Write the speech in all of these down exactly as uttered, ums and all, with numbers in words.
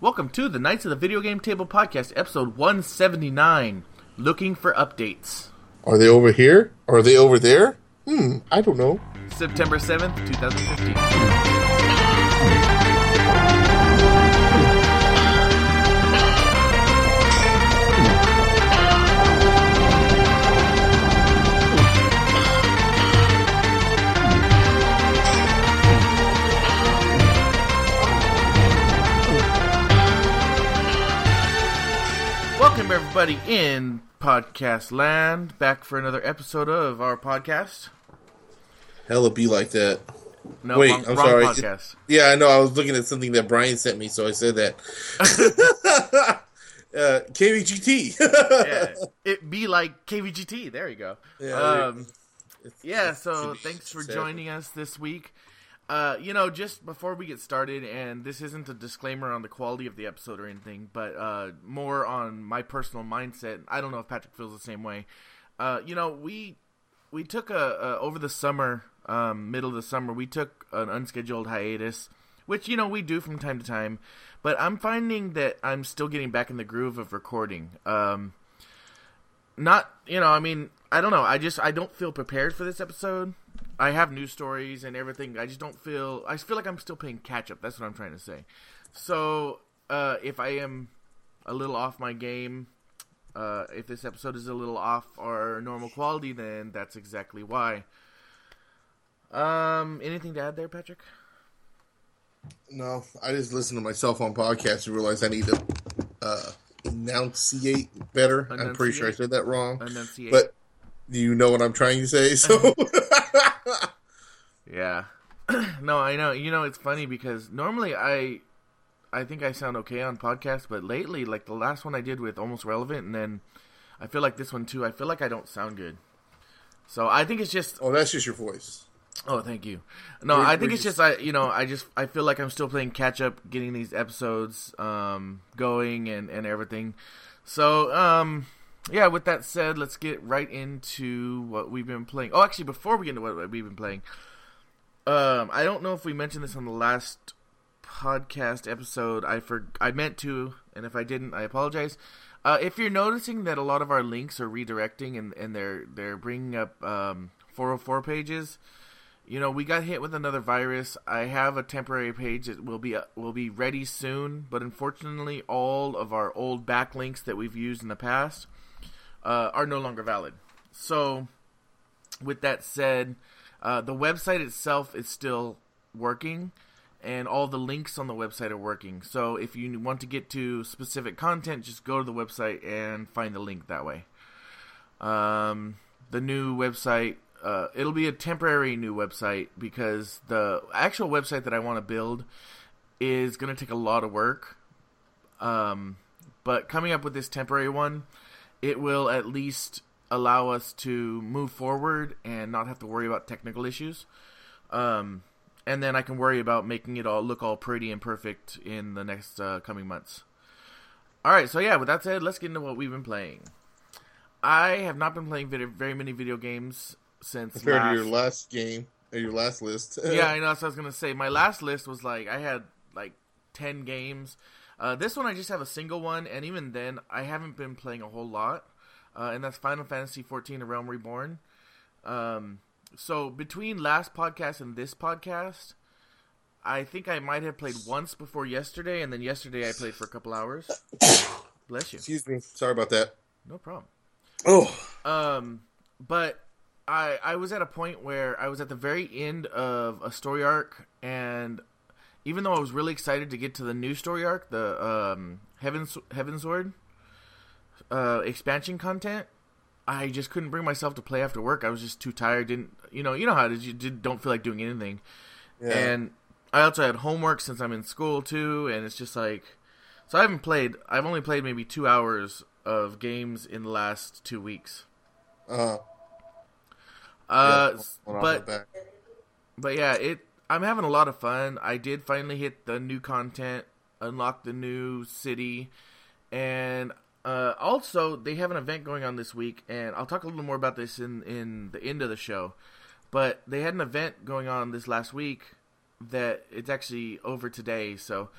Welcome to the Knights of the Video Game Table Podcast, episode one seventy-nine, looking for updates. Are they over here? Are they over there? Hmm, I don't know. September seventh, twenty fifteen. Welcome, everybody, in podcast land. Back for another episode of our podcast. Hella be like that. No, Wait, wrong, I'm wrong sorry. Podcast. Yeah, I know. I was looking at something that Brian sent me, so I said that. uh, K V G T. Yeah, it be like K V G T. There you go. Yeah, um, it's, yeah it's, so it's, thanks for joining us this week. Uh, you know, just before we get started, and this isn't a disclaimer on the quality of the episode or anything, but uh, more on my personal mindset. I don't know if Patrick feels the same way. Uh, you know, we we took a, a over the summer, um, middle of the summer, we took an unscheduled hiatus, which, you know, we do from time to time. But I'm finding that I'm still getting back in the groove of recording. Um, not, you know, I mean, I don't know. I just, I don't feel prepared for this episode. I have news stories and everything. I just don't feel... I feel like I'm still playing catch-up. That's what I'm trying to say. So, uh, if I am a little off my game, uh, if this episode is a little off our normal quality, then that's exactly why. Um, anything to add there, Patrick? No. I just listen to myself on podcasts and realize I need to uh, enunciate better. Enunciate. I'm pretty sure I said that wrong. Enunciate. But you know what I'm trying to say, so... Yeah. No, I know. You know, it's funny because normally I I think I sound okay on podcasts, but lately, like the last one I did with Almost Relevant, and then I feel like this one too, I feel like I don't sound good. So I think it's just... Oh, that's just your voice. Oh, thank you. No, we're, I think it's just... just, I you know, I just, I feel like I'm still playing catch up, getting these episodes um, going and, and everything. So, um... yeah, with that said, let's get right into what we've been playing. Oh, actually, before we get into what we've been playing, um, I don't know if we mentioned this on the last podcast episode. I for- I meant to, and if I didn't, I apologize. Uh, if you're noticing that a lot of our links are redirecting and, and they're they're bringing up um, four oh four pages, you know, we got hit with another virus. I have a temporary page that will be uh, will be ready soon, but unfortunately, all of our old backlinks that we've used in the past... Uh, are no longer valid. So, with that said, uh, the website itself is still working, and all the links on the website are working. So, if you want to get to specific content, just go to the website and find the link that way. Um, the new website, uh, it'll be a temporary new website, because the actual website that I want to build is going to take a lot of work. Um, but coming up with this temporary one... it will at least allow us to move forward and not have to worry about technical issues. Um, and then I can worry about making it all look all pretty and perfect in the next uh, coming months. All right, so yeah, with that said, let's get into what we've been playing. I have not been playing video, very many video games since Compared last... to your last game, or your last list. Yeah, I know, so I was going to say, my last list was like, I had like ten games... Uh, this one I just have a single one, and even then I haven't been playing a whole lot, uh, and that's Final Fantasy fourteen A Realm Reborn. Um, so between last podcast and this podcast, I think I might have played once before yesterday, and then yesterday I played for a couple hours. Bless you. Excuse me. Sorry about that. No problem. Oh. Um, but I I was at a point where I was at the very end of a story arc, and even though I was really excited to get to the new story arc, the um, Heavens Heavensward uh, expansion content, I just couldn't bring myself to play after work. I was just too tired. Didn't you know? You know how it is. You did, don't feel like doing anything. Yeah. And I also had homework since I'm in school too, and it's just like, so I haven't played. I've only played maybe two hours of games in the last two weeks. Uh-huh. Uh, yeah, hold on, but but yeah, it. I'm having a lot of fun. I did finally hit the new content, unlock the new city, and uh, also they have an event going on this week, and I'll talk a little more about this in, in the end of the show, but they had an event going on this last week that it's actually over today, so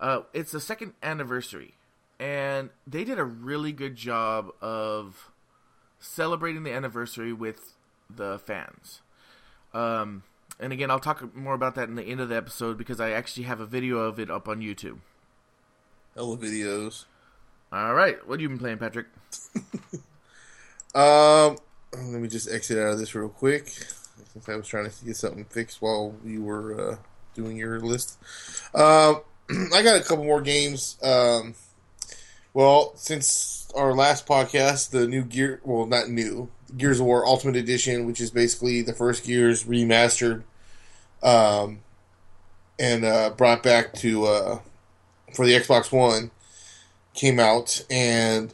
Uh, it's the second anniversary, and they did a really good job of celebrating the anniversary with the fans. Um, and again, I'll talk more about that in the end of the episode because I actually have a video of it up on YouTube. Hella videos. All right, what have you been playing, Patrick? um, let me just exit out of this real quick since I was trying to get something fixed while you were uh, doing your list. Um. I got a couple more games. Um, well, since our last podcast, the new Gear... Well, not new. Gears of War Ultimate Edition, which is basically the first Gears remastered um, and uh, brought back to... Uh, for the Xbox One, came out, and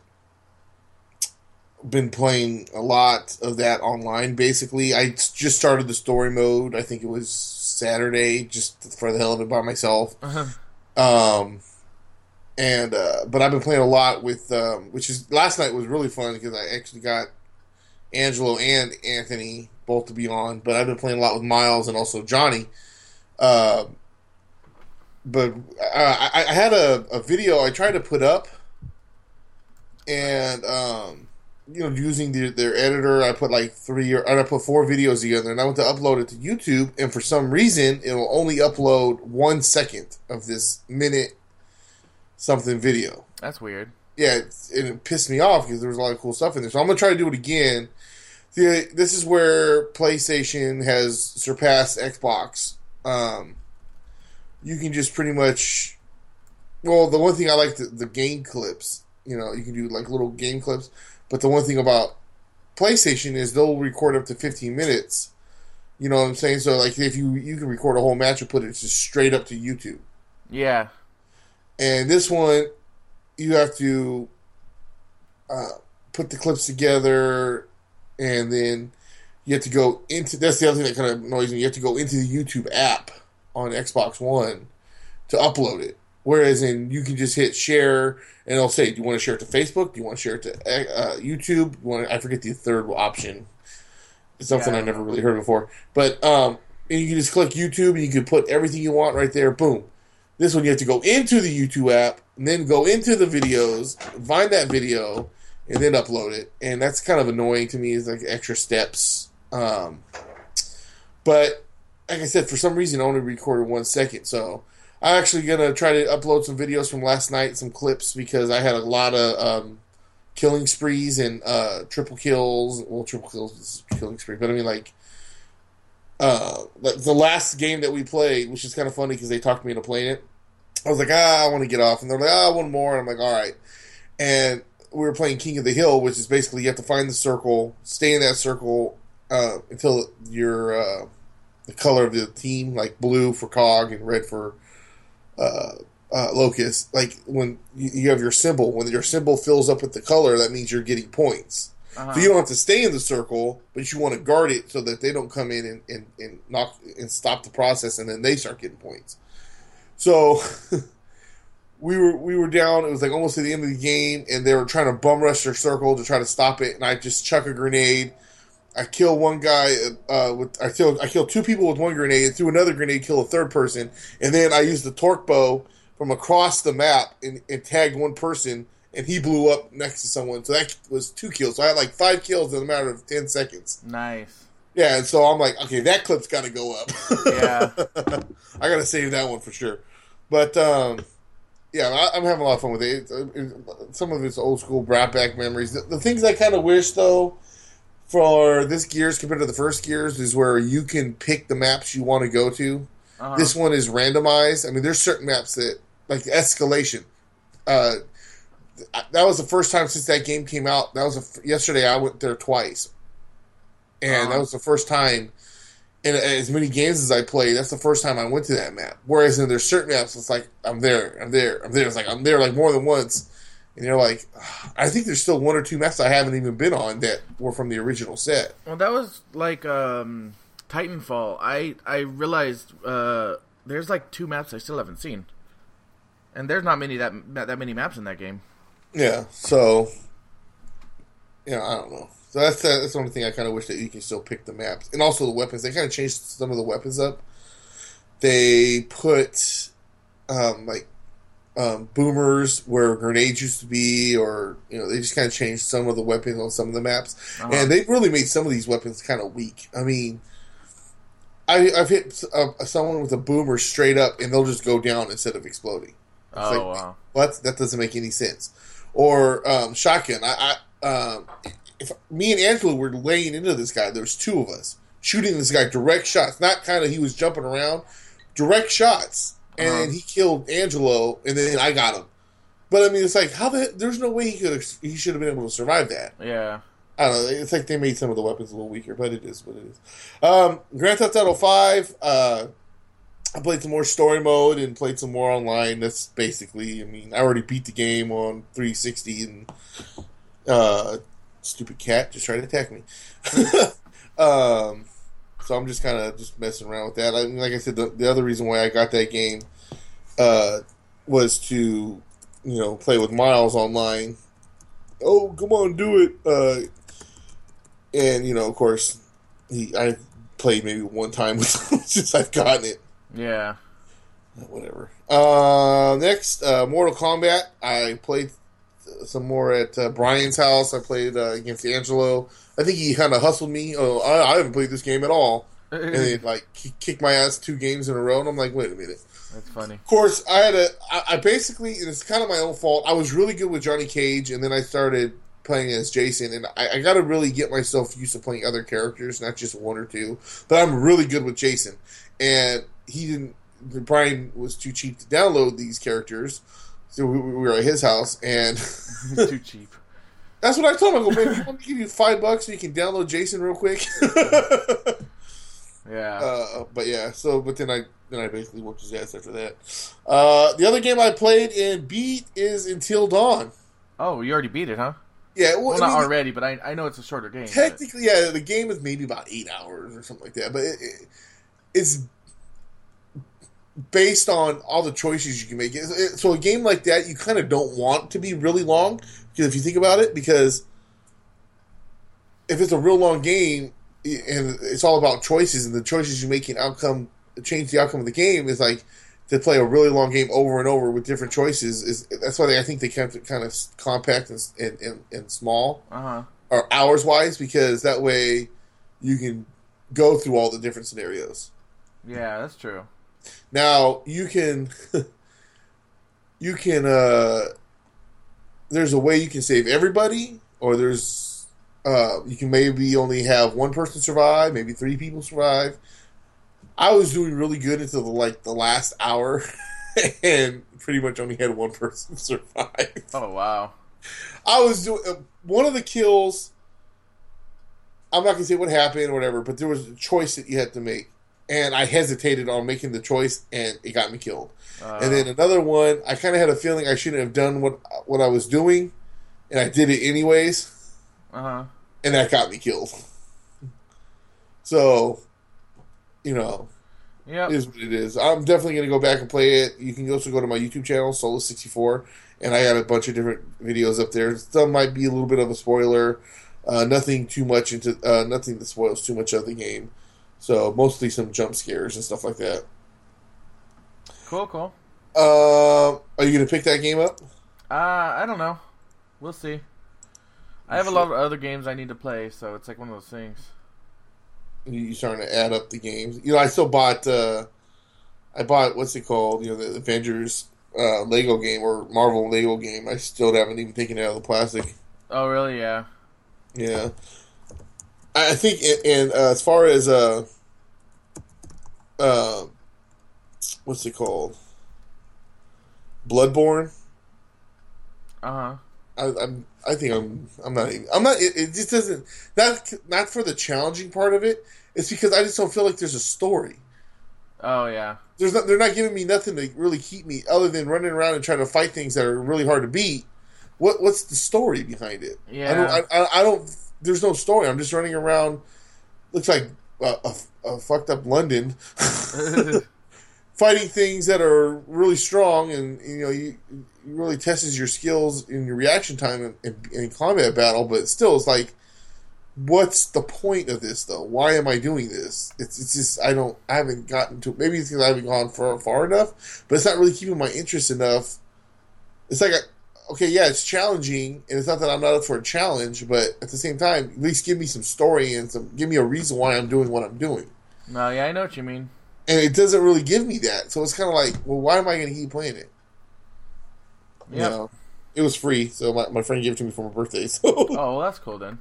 been playing a lot of that online, basically. I just started the story mode. I think it was Saturday, just for the hell of it by myself. Uh-huh. Um, and, uh, but I've been playing a lot with, um, which is, last night was really fun because I actually got Angelo and Anthony both to be on, but I've been playing a lot with Miles and also Johnny. Uh, but I, I had a, a video I tried to put up and, um, you know, using the, their editor, I put like three or, I put four videos together and I went to upload it to YouTube, and for some reason it'll only upload one second of this minute something video. That's weird. Yeah, it, it pissed me off because there was a lot of cool stuff in there. So I'm going to try to do it again. See, this is where PlayStation has surpassed Xbox. Um, you can just pretty much, well, the one thing I like, the, the game clips, you know, you can do like little game clips. But the one thing about PlayStation is they'll record up to fifteen minutes. You know what I'm saying? So, like, if you you can record a whole match and put it just straight up to YouTube. Yeah. And this one, you have to uh, put the clips together, and then you have to go into... That's the other thing that kind of annoys me. You have to go into the YouTube app on Xbox One to upload it. Whereas in, you can just hit share, and it'll say, do you want to share it to Facebook? Do you want to share it to uh, YouTube? You want to, I forget the third option. It's something yeah. I never really heard before. But um, and you can just click YouTube, and you can put everything you want right there. Boom. This one, you have to go into the YouTube app, and then go into the videos, find that video, and then upload it. And that's kind of annoying to me. It's like extra steps. Um, but, like I said, for some reason, I only recorded one second, so... I'm actually going to try to upload some videos from last night, some clips, because I had a lot of um, killing sprees and uh, triple kills. Well, triple kills is killing spree, but I mean, like, uh, the last game that we played, which is kind of funny because they talked me into playing it. I was like, ah, I want to get off. And they're like, ah, one more. And I'm like, all right. And we were playing King of the Hill, which is basically you have to find the circle, stay in that circle uh, until you're uh, the color of the team, like blue for Cog and red for... Uh, uh, locust, like when you, you have your symbol, when your symbol fills up with the color, that means you're getting points. Uh-huh. So you don't have to stay in the circle, but you want to guard it so that they don't come in and, and, and knock and stop the process, and then they start getting points. So we were we were down. It was like almost to the end of the game, and they were trying to bum rush their circle to try to stop it. And I just chuck a grenade. I kill one guy. Uh, with I kill I kill two people with one grenade, and threw another grenade, kill a third person, and then I used the torque bow from across the map and, and tagged one person, and he blew up next to someone. So that was two kills. So I had like five kills in a matter of ten seconds. Nice. Yeah, and so I'm like, okay, that clip's got to go up. Yeah, I gotta save that one for sure. But um, yeah, I, I'm having a lot of fun with it. it, it some of it's old school brought back memories. The, the things I kind of wish though. For this Gears compared to the first Gears is where you can pick the maps you want to go to. Uh-huh. This one is randomized. I mean, there's certain maps that, like Escalation. Uh, that was the first time since that game came out. That was a, yesterday I went there twice. And uh-huh. that was the first time, in as many games as I played, that's the first time I went to that map. Whereas in there's certain maps, it's like, I'm there, I'm there, I'm there. It's like, I'm there like more than once. And you're like, I think there's still one or two maps I haven't even been on that were from the original set. Well, that was like um, Titanfall. I, I realized uh, there's like two maps I still haven't seen. And there's not many that not that many maps in that game. Yeah, so, you know, I don't know. So that's, that's the only thing I kind of wish, that you can still pick the maps. And also the weapons. They kind of changed some of the weapons up. They put, um, like, um, boomers where grenades used to be, or, you know, they just kind of changed some of the weapons on some of the maps. Uh-huh. And they've really made some of these weapons kind of weak. I mean, I, I've hit uh, someone with a boomer straight up, and they'll just go down instead of exploding. It's oh, like, wow. Well, that's, that doesn't make any sense. Or um, shotgun. I, I um, if me and Angela were laying into this guy, there was two of us shooting this guy direct shots. Not kind of he was jumping around, direct shots, and uh-huh. he killed Angelo, and then I got him. But I mean, it's like how the there's no way he could he should have been able to survive that. Yeah. I don't know. It's like they made some of the weapons a little weaker, but it is what it is. Um, Grand Theft Auto Five. Uh, I played some more story mode and played some more online. That's basically. I mean, I already beat the game on three sixty, and uh, stupid cat just tried to attack me. um, so I'm just kind of just messing around with that. I mean, like I said, the, the other reason why I got that game uh, was to you know play with Miles online. Oh, come on, do it! Uh, and you know, of course, he, I've played maybe one time since I've gotten it. Yeah, whatever. Uh, next, uh, Mortal Kombat. I played some more at uh, Brian's house. I played uh, against Angelo. I think he kind of hustled me. Oh, I, I haven't played this game at all, and then like kicked my ass two games in a row. And I'm like, wait a minute. That's funny. Of course, I had a. I, I basically, and it's kind of my own fault. I was really good with Johnny Cage, and then I started playing as Jason, and I, I got to really get myself used to playing other characters, not just one or two. But I'm really good with Jason, and he didn't. Brian was too cheap to download these characters, so we, we were at his house, and too cheap. That's what I told him. I go, man, you want me to give you five bucks so you can download Jason real quick? Yeah. Uh, but yeah. So, but then I. Then I basically whooped his ass after that. Uh, the other game I played and beat is Until Dawn. Oh, you already beat it, huh? Yeah. Well, well not I mean, already, but I I know it's a shorter game. Technically, but... yeah, the game is maybe about eight hours or something like that. But it, it, it's based on all the choices you can make. It, it, so a game like that, you kind of don't want to be really long, because if you think about it, because if it's a real long game and it's all about choices and the choices you make can outcome. Change the outcome of the game is like to play a really long game over and over with different choices. Is that's why they, I think they kept it kind of compact and and, and, and small, uh-huh. or hours wise, because that way you can go through all the different scenarios. Yeah, that's true. Now you can you can uh, there's a way you can save everybody, or there's uh, you can maybe only have one person survive, maybe three people survive. I was doing really good until the, like the last hour, and pretty much only had one person survive. Oh wow! I was doing uh, one of the kills. I'm not gonna say what happened or whatever, but there was a choice that you had to make, and I hesitated on making the choice, and it got me killed. Uh, and then another one, I kind of had a feeling I shouldn't have done what what I was doing, and I did it anyways. Uh huh. And that got me killed. So. You know, yeah, is what it is. I'm definitely going to go back and play it. You can also go to my YouTube channel, Solo sixty-four, and I got a bunch of different videos up there. Some might be a little bit of a spoiler, uh, nothing too much into uh, nothing that spoils too much of the game. So mostly some jump scares and stuff like that. Cool, cool. Uh, are you going to pick that game up? Uh, I don't know. We'll see. I have a lot of other games I need to play, so it's like one of those things. You're starting to add up the games. You know, I still bought, uh, I bought, what's it called? You know, the Avengers uh, Lego game or Marvel Lego game. I still haven't even taken it out of the plastic. Oh, really? Yeah. Yeah. I think, and uh, as far as, uh, uh, what's it called? Bloodborne? Uh-huh. I, I'm, I think I'm. I'm not. Even, I'm not. It, it just doesn't. Not not for the challenging part of it. It's because I just don't feel like there's a story. Oh yeah. There's not. They're not giving me nothing to really keep me other than running around and trying to fight things that are really hard to beat. What What's the story behind it? Yeah. I don't. I, I, I don't there's no story. I'm just running around. Looks like a, a, a fucked up London. Fighting things that are really strong, and you know, you, you really tests your skills in your reaction time in, in, in combat battle. But still, it's like, what's the point of this though? Why am I doing this? It's it's just I don't I haven't gotten to maybe it's because I haven't gone far far enough, but it's not really keeping my interest enough it's like, a, okay, yeah, it's challenging, and it's not that I'm not up for a challenge, but at the same time, at least give me some story and some, give me a reason why I'm doing what I'm doing. No, yeah, I know what you mean. And it doesn't really give me that, so it's kind of like, well, why am I going to keep playing it? Yep. You know, it was free, so my, my friend gave it to me for my birthday. So. Oh, well, that's cool then.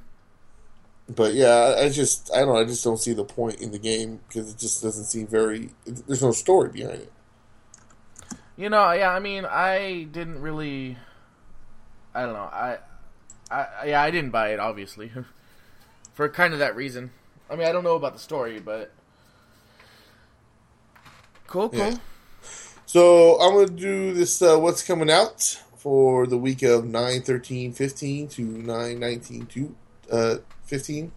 But yeah, I just I don't I just don't see the point in the game because it just doesn't seem very. There's no story behind it. You know, yeah. I mean, I didn't really. I don't know. I, I yeah, I didn't buy it obviously, for kind of that reason. I mean, I don't know about the story, but cool, cool. Yeah. So I'm gonna do this. Uh, what's coming out for the week of nine thirteen fifteen to nine nineteen two. Uh, fifteen.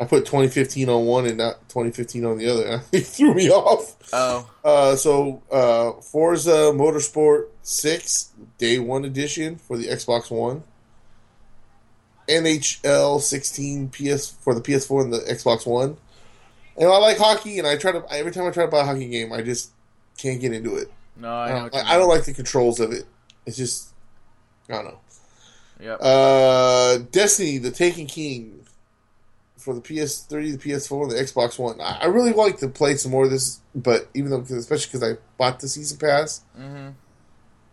I put twenty fifteen on one and not twenty fifteen on the other. It threw me off. Oh. Uh, so uh, Forza Motorsport six Day One Edition for the Xbox One. N H L sixteen P S for the P S four and the Xbox One. And I like hockey, and I try to every time I try to buy a hockey game, I just can't get into it. No, I, I don't. I, I don't like the controls of it. It's just I don't know. Yep. Uh, Destiny The Taken King for the P S three, the P S four, and the Xbox One. I, I really like to play some more of this, but even though, especially because I bought the season pass, mm-hmm.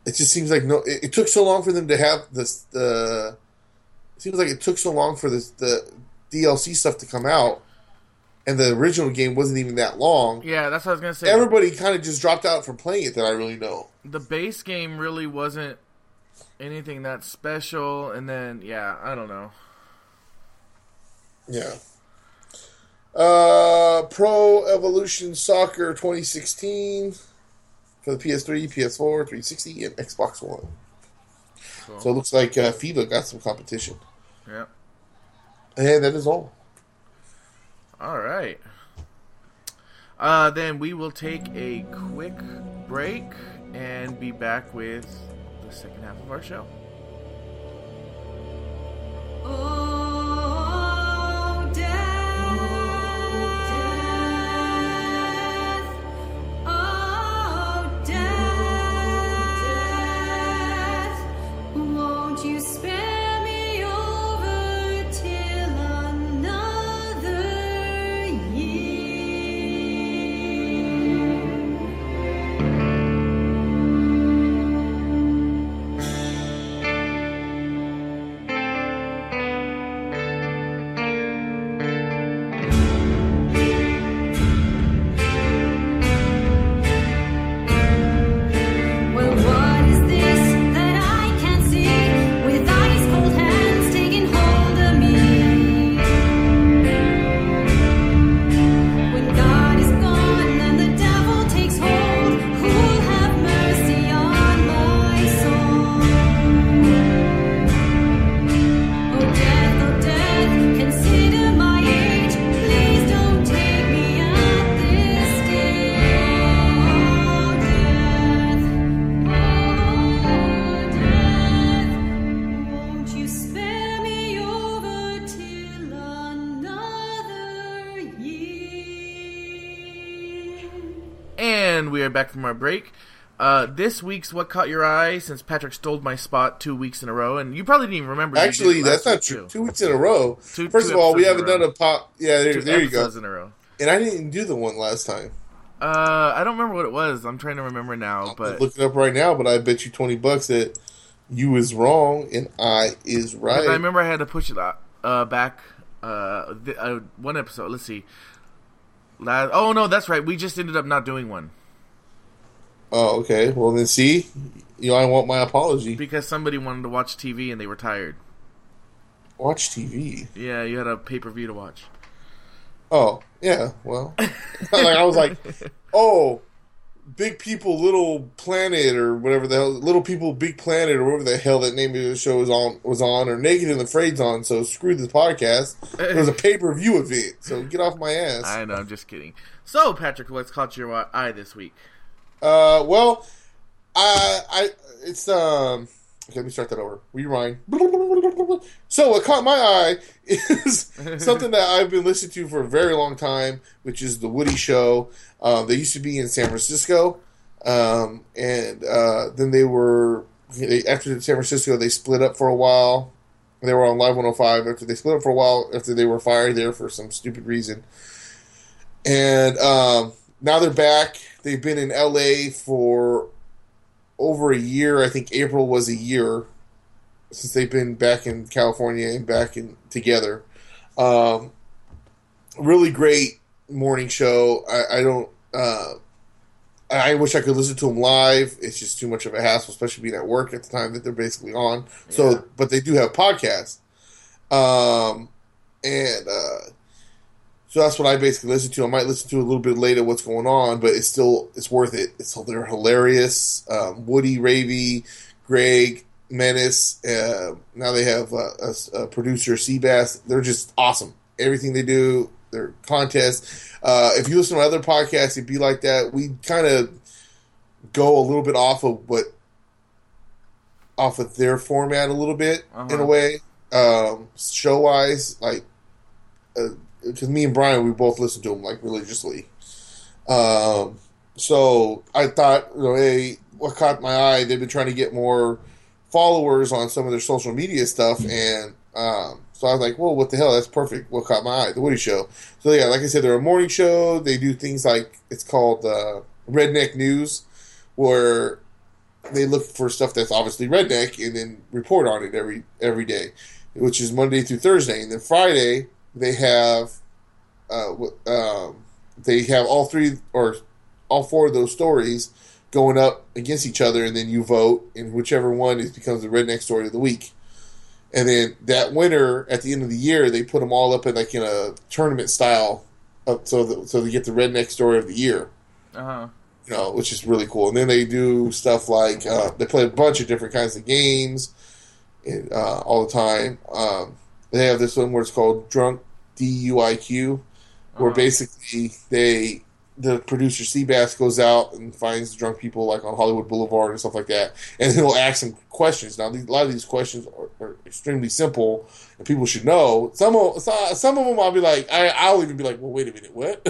it just seems like no. It, it took so long for them to have this. The uh, it seems like it took so long for this the D L C stuff to come out, and the original game wasn't even that long. Yeah, that's what I was gonna say. Everybody kind of just dropped out from playing it. That I really know. The base game really wasn't anything that's special, and then, yeah, I don't know. Yeah. Uh, Pro Evolution Soccer twenty sixteen for the P S three, P S four, three sixty, and Xbox One. Cool. So it looks like uh, FIFA got some competition. Yeah. And that is all. All right. Uh, then we will take a quick break and be back with the second half of our show. Oh, death. Oh, death. Won't you spare me over till another year? Back from our break. Uh, this week's What Caught Your Eye, since Patrick stole my spot two weeks in a row, and you probably didn't even remember. Actually, that's not true. Too. Two weeks in a row. Two, First two of all, we haven't done a pop. Yeah, there, there you go. In a row. And I didn't do the one last time. Uh, I don't remember what it was. I'm trying to remember now. But I'm looking up right now, but I bet you twenty bucks that you is wrong and I is right. But I remember I had to push it uh, back uh, th- uh, one episode. Let's see. Last- oh, no, that's right. We just ended up not doing one. Oh, okay. Well, then see, you know, I want my apology. Because somebody wanted to watch T V and they were tired. Watch T V? Yeah, you had a pay-per-view to watch. Oh, yeah, well. Like, I was like, oh, Big People, Little Planet, or whatever the hell, Little People, Big Planet, or whatever the hell that name of the show was on, was on or Naked and Afraid's on, so screw this podcast. It was a pay-per-view event, so get off my ass. I know, I'm just kidding. So, Patrick, what's caught your eye this week? Uh, well, I, I, it's, um, okay, let me start that over. Rewind. So what caught my eye is something that I've been listening to for a very long time, which is The Woody Show. Um, uh, they used to be in San Francisco. Um, and, uh, then they were after San Francisco, they split up for a while. They were on Live one oh five. After they split up for a while, after they were fired there for some stupid reason. And um, now they're back. They've been in L A for over a year. I think April was a year since they've been back in California and back in together. Um, really great morning show. I, I don't... Uh, I wish I could listen to them live. It's just too much of a hassle, especially being at work at the time that they're basically on. Yeah. So, but they do have podcasts, um, and uh, so that's what I basically listen to. I might listen to a little bit later what's going on, but it's still it's worth it. It's they're hilarious. Um, Woody, Ravy, Greg, Menace. Uh, now they have uh, a, a producer, Seabass. They're just awesome. Everything they do. Their contests. Uh, if you listen to other podcasts, it'd be like that. We kind of go a little bit off of what, off of their format a little bit uh-huh. in a way, um, show wise. Like, because uh, me and Brian, we both listen to them like religiously. Um, so I thought, you know, hey, what caught my eye? They've been trying to get more followers on some of their social media stuff, and um, so I was like, well, what the hell? That's perfect. What caught my eye? The Woody Show. So, yeah, like I said, they're a morning show. They do things like it's called uh, Redneck News, where they look for stuff that's obviously redneck and then report on it every every day, which is Monday through Thursday. And then Friday, they have uh, um, they have all three or all four of those stories going up against each other, and then you vote, and whichever one is becomes the redneck story of the week. And then that winter, at the end of the year, they put them all up in like in a tournament style, up so the, so they get the redneck story of the year. Uh-huh. You know, which is really cool. And then they do stuff like uh, they play a bunch of different kinds of games, and, uh, all the time. Um, they have this one where it's called Drunk D U I Q, uh-huh. where basically they the producer Seabass goes out and finds drunk people like on Hollywood Boulevard and stuff like that, and he'll ask them questions. Now, a lot of these questions are, are extremely simple, and people should know. Some of some of them, I'll be like, I, I'll even be like, well, wait a minute, what?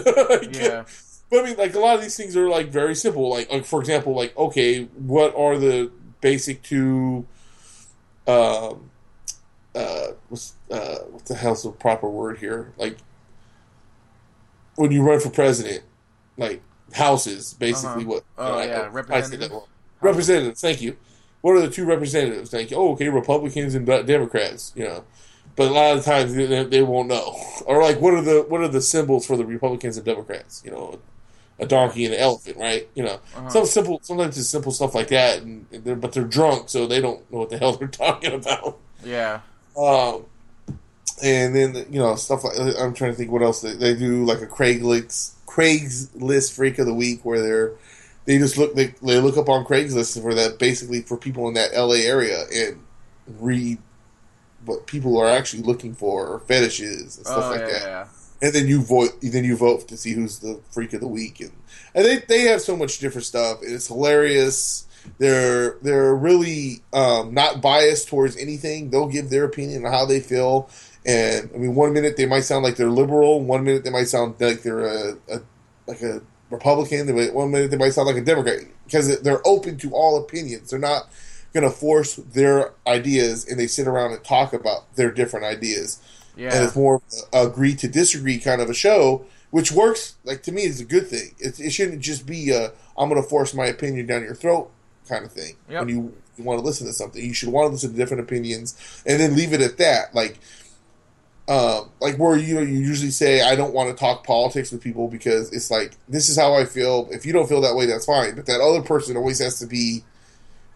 Yeah. But I mean, like a lot of these things are like very simple. Like, like for example, like okay, what are the basic two? Um, uh, what's uh, what the hell's the proper word here? Like when you run for president. Like houses, basically. Uh-huh. What? Oh, you know, yeah, I, representatives. I representatives, thank you. What are the two representatives? Thank you. Oh, okay, Republicans and Democrats. You know, but a lot of the times they, they won't know. Or like, what are the what are the symbols for the Republicans and Democrats? You know, a donkey and an elephant, right? You know, uh-huh. some simple, sometimes it's simple stuff like that. And, and they're, but they're drunk, so they don't know what the hell they're talking about. Yeah. Um, and then you know stuff like I'm trying to think what else they, they do like a Craigslist. Craigslist Freak of the Week, where they're they just look they, they look up on Craigslist for that basically for people in that L A area and read what people are actually looking for or fetishes and stuff oh, like yeah, that. Yeah. And then you vote then you vote to see who's the Freak of the Week, and, and they they have so much different stuff. It's hilarious. They're they're really um, not biased towards anything. They'll give their opinion on how they feel. And I mean, one minute they might sound like they're liberal, one minute they might sound like they're a, a like a Republican, one minute they might sound like a Democrat, because they're open to all opinions. They're not going to force their ideas, and they sit around and talk about their different ideas. Yeah. And it's more of a agree to disagree kind of a show, which works. Like to me, is a good thing. It, it shouldn't just be a I'm going to force my opinion down your throat kind of thing. Yep. When you, you want to listen to something, you should want to listen to different opinions, and then leave it at that. Like. Um, like where you know, you usually say I don't want to talk politics with people because it's like this is how I feel. If you don't feel that way, that's fine. But that other person always has to be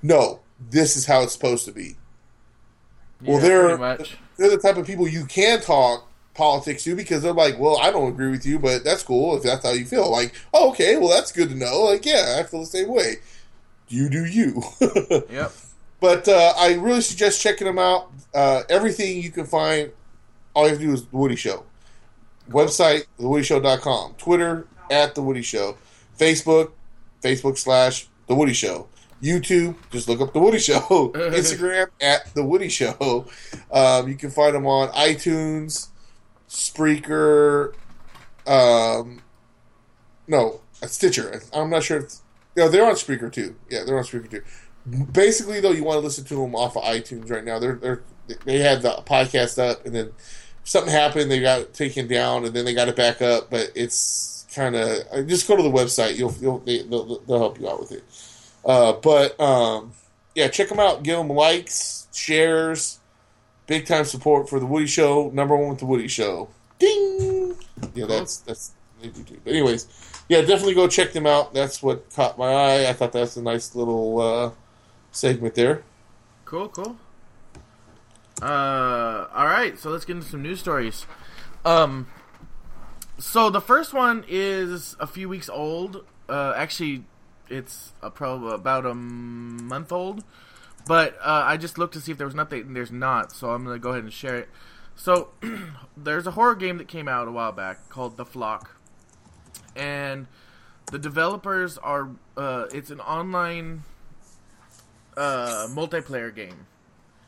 no. This is how it's supposed to be. Yeah, well, they're much. they're the type of people you can talk politics to because they're like, well, I don't agree with you, but that's cool if that's how you feel. Like, oh, okay, well, that's good to know. Like, yeah, I feel the same way. You do you. Yep. But uh, I really suggest checking them out. Uh, everything you can find. All you have to do is The Woody Show. Website, the woody show dot com. Twitter, at The Woody Show. Facebook, Facebook slash The Woody Show. YouTube, just look up The Woody Show. Instagram, at The Woody Show. Um, you can find them on iTunes, Spreaker, um, no, Stitcher. I'm not sure. If, you know, they're on Spreaker, too. Yeah, they're on Spreaker, too. Basically, though, you want to listen to them off of iTunes right now. They're, they're, they had the podcast up, and then something happened. They got it taken down, and then they got it back up. But it's kind of... Just go to the website. You'll, you'll, they, they'll, they'll help you out with it. Uh, but, um, yeah, check them out. Give them likes, shares, big-time support for The Woody Show. Number one with The Woody Show. Ding! Yeah, that's... that's they do too. But anyways, yeah, definitely go check them out. That's what caught my eye. I thought that's a nice little... Uh, segment there. Cool, cool. Uh, alright, so let's get into some news stories. Um, so the first one is a few weeks old. Uh, actually, it's a probably about a month old. But uh, I just looked to see if there was an update, and there's not, so I'm going to go ahead and share it. So, there's a horror game that came out a while back called The Flock. And the developers are... Uh, it's an online... Uh, multiplayer game.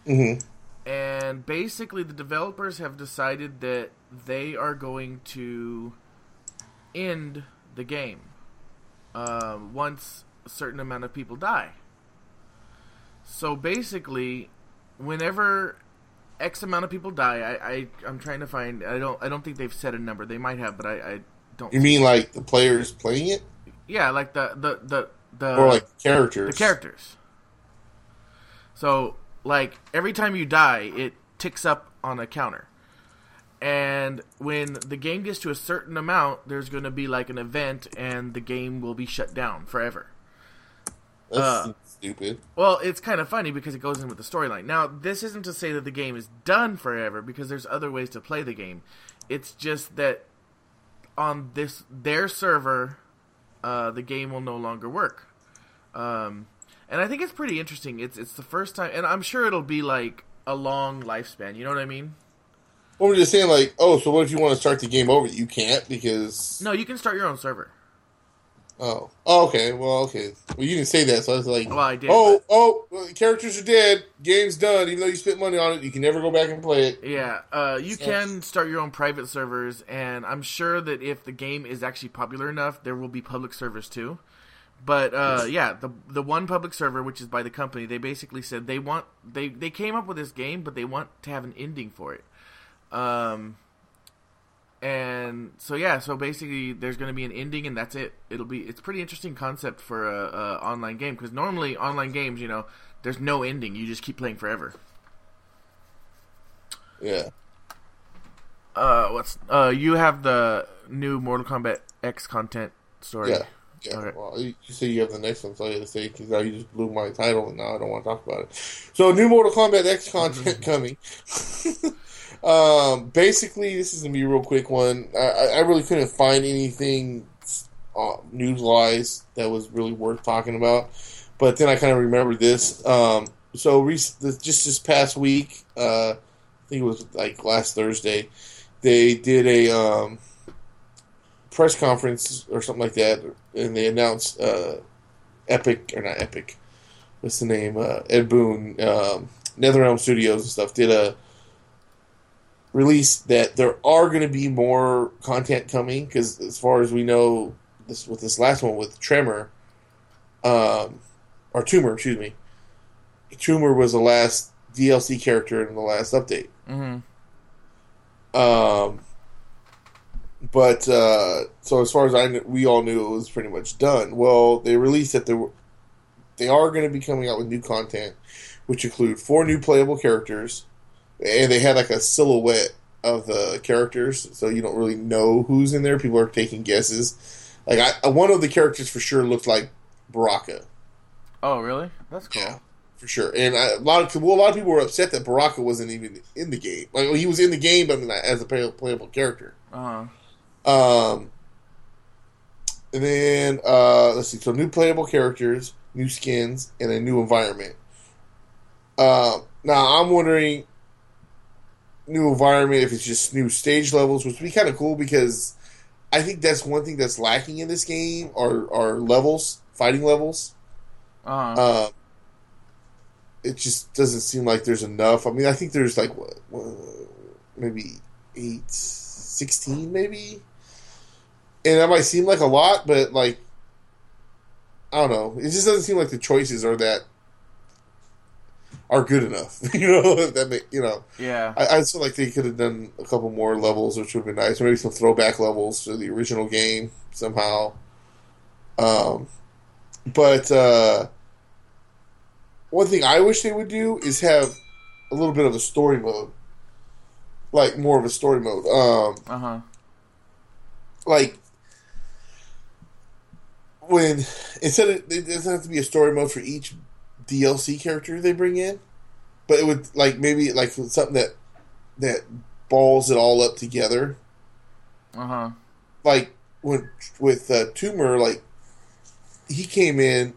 Mm-hmm. And basically the developers have decided that they are going to end the game uh, once a certain amount of people die. So basically, whenever X amount of people die, I, I I'm trying to find. I don't I don't think they've said a number. They might have, but I, I don't. You mean like the players playing it? Yeah, like the the the, the or like the characters. The characters. So, like, every time you die, it ticks up on a counter. And when the game gets to a certain amount, there's going to be, like, an event, and the game will be shut down forever. That's uh, stupid. Well, it's kind of funny because it goes in with the storyline. Now, this isn't to say that the game is done forever because there's other ways to play the game. It's just that on this their server, uh, the game will no longer work. Um... And I think it's pretty interesting. It's it's the first time, and I'm sure it'll be like a long lifespan. You know what I mean? Well, we're just saying like, oh, so what if you want to start the game over? You can't because no, you can start your own server. Oh, oh okay. Well, okay. Well, you didn't say that, so I was like, well, I did, oh, but... oh, well, the characters are dead. Game's done. Even though you spent money on it, you can never go back and play it. Yeah, uh, you so... can start your own private servers, and I'm sure that if the game is actually popular enough, there will be public servers too. But, uh, yeah, the the one public server, which is by the company, they basically said they want... They, they came up with this game, but they want to have an ending for it. Um, and so, yeah, so basically there's going to be an ending, and that's it. It'll be... It's a pretty interesting concept for a, a online game, because normally online games, you know, there's no ending. You just keep playing forever. Yeah. Uh, what's... Uh, you have the new Mortal Kombat X content story. Yeah. Yeah, right. Well, you say you have the next one, so I had to say because now you just blew my title, and now I don't want to talk about it. So, new Mortal Kombat X content coming. um, basically, this is gonna be a real quick one. I, I really couldn't find anything uh, news-wise that was really worth talking about, but then I kind of remembered this. Um, so, rec- this, just this past week, uh, I think it was like last Thursday, they did a um, press conference or something like that. And they announced uh, Epic, or not Epic, what's the name? Uh, Ed Boon, um, NetherRealm Studios and stuff, did a release that there are going to be more content coming, because as far as we know, this with this last one with Tremor, um, or Tumor, excuse me, Tumor was the last D L C character in the last update. Mm-hmm. Um... But, uh, so as far as I knew, we all knew it was pretty much done. Well, they released that they, were, they are going to be coming out with new content, which include four new playable characters, and they had like a silhouette of the characters, so you don't really know who's in there. People are taking guesses. Like, I, one of the characters for sure looked like Baraka. Oh, really? That's cool. Yeah, for sure. And I, a lot of well, a lot of people were upset that Baraka wasn't even in the game. Like, well, he was in the game, but not as a playable character. Uh-huh. Um, and then, uh, let's see, so new playable characters, new skins, and a new environment. Uh, now, I'm wondering, new environment, if it's just new stage levels, which would be kind of cool, because I think that's one thing that's lacking in this game, are, are levels, fighting levels. Uh-huh. Uh, it just doesn't seem like there's enough. I mean, I think there's, like, what, what maybe eight, sixteen, maybe? And that might seem like a lot, but, like, I don't know. It just doesn't seem like the choices are that are good enough. You know, that may, you know. Yeah. I, I still like they could have done a couple more levels, which would have been nice, or maybe some throwback levels to the original game somehow. Um, but uh, one thing I wish they would do is have a little bit of a story mode, like more of a story mode. Um, uh huh. Like. When instead of, it doesn't have to be a story mode for each D L C character they bring in, but it would like maybe like something that that balls it all up together. Uh huh. Like when with uh, Toomer, like he came in,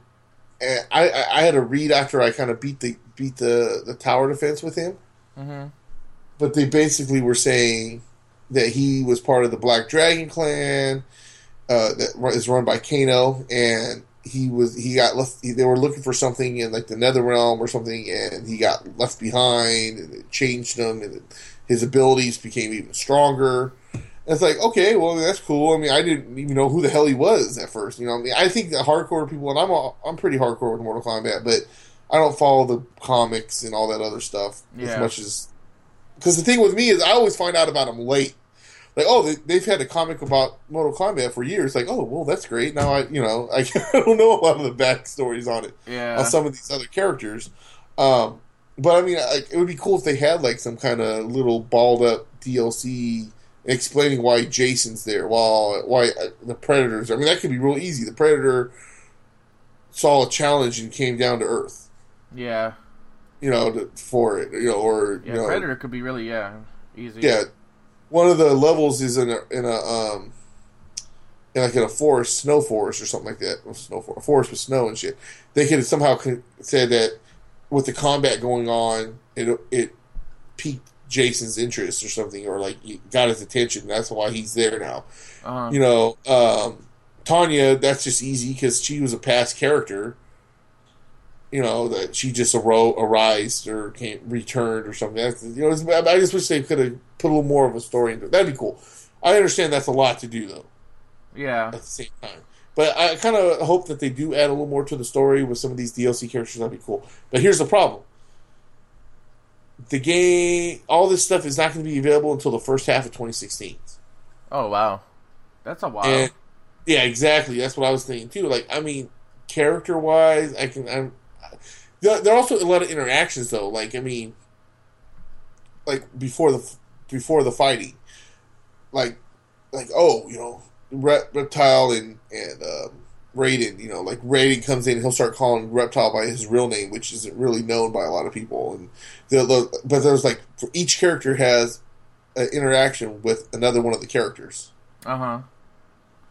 and I, I, I had a read after I kind of beat the beat the, the tower defense with him. Uh-huh. But they basically were saying that he was part of the Black Dragon clan. Uh, that is run by Kano, and he was he got left. They were looking for something in like the Netherrealm or something, and he got left behind, and it changed him, and it, his abilities became even stronger. And it's like, okay, well, that's cool. I mean, I didn't even know who the hell he was at first. You know, I mean, I think the hardcore people, and I'm a, I'm pretty hardcore with Mortal Kombat, but I don't follow the comics and all that other stuff yeah. as much as because the thing with me is I always find out about them late. Like, oh, they've had a comic about Mortal Kombat for years. Like, oh, well, that's great. Now I, you know, I don't know a lot of the backstories on it. Yeah. On some of these other characters. Um, but, I mean, I, it would be cool if they had, like, some kind of little balled-up D L C explaining why Jason's there, while, why the Predators are. I mean, that could be real easy. The Predator saw a challenge and came down to Earth. Yeah. You know, to, for it. You know, or, yeah, you know, Predator could be really, yeah, easy. Yeah. One of the levels is in a in a um, in like in a forest, snow forest or something like that. Well, snow forest, a forest with snow and shit. They could have somehow said that with the combat going on, it it piqued Jason's interest or something, or like got his attention. That's why he's there now. Uh-huh. You know, um, Tanya. That's just easy because she was a past character. You know that she just arose, arised or came, returned or something. That's, you know, I just wish they could have put a little more of a story into it. That'd be cool. I understand that's a lot to do, though. Yeah. At the same time. But I kind of hope that they do add a little more to the story with some of these D L C characters. That'd be cool. But here's the problem. The game... All this stuff is not going to be available until the first half of twenty sixteen. Oh, wow. That's a while. And, yeah, exactly. That's what I was thinking, too. Like, I mean, character-wise, I can... I'm, there, there are also a lot of interactions, though. Like, I mean... Like, before the... before the fighting, like, like oh, you know, Reptile and and um, Raiden, you know, like Raiden comes in and he'll start calling Reptile by his real name, which isn't really known by a lot of people. And the, but there's like for each character has an interaction with another one of the characters. Uh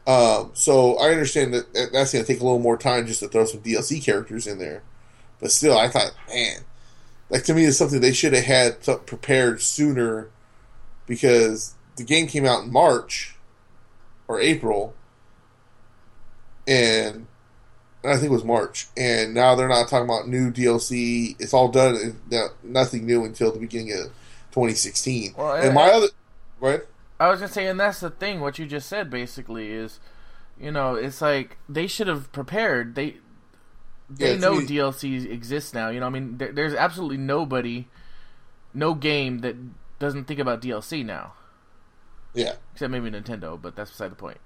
huh. Um. So I understand that that's going to take a little more time just to throw some D L C characters in there, but still, I thought, man, like to me, it's something they should have had prepared sooner. Because the game came out in March or April, and, and I think it was March. And now they're not talking about new D L C. It's all done. Nothing new until the beginning of twenty sixteen. Well, and I, my other, go ahead. I was gonna say, and that's the thing. What you just said basically is, you know, it's like they should have prepared. They they yeah, know D L C exists now. You know, I mean, there, there's absolutely nobody, no game that. Doesn't think about D L C now. Yeah. Except maybe Nintendo, but that's beside the point.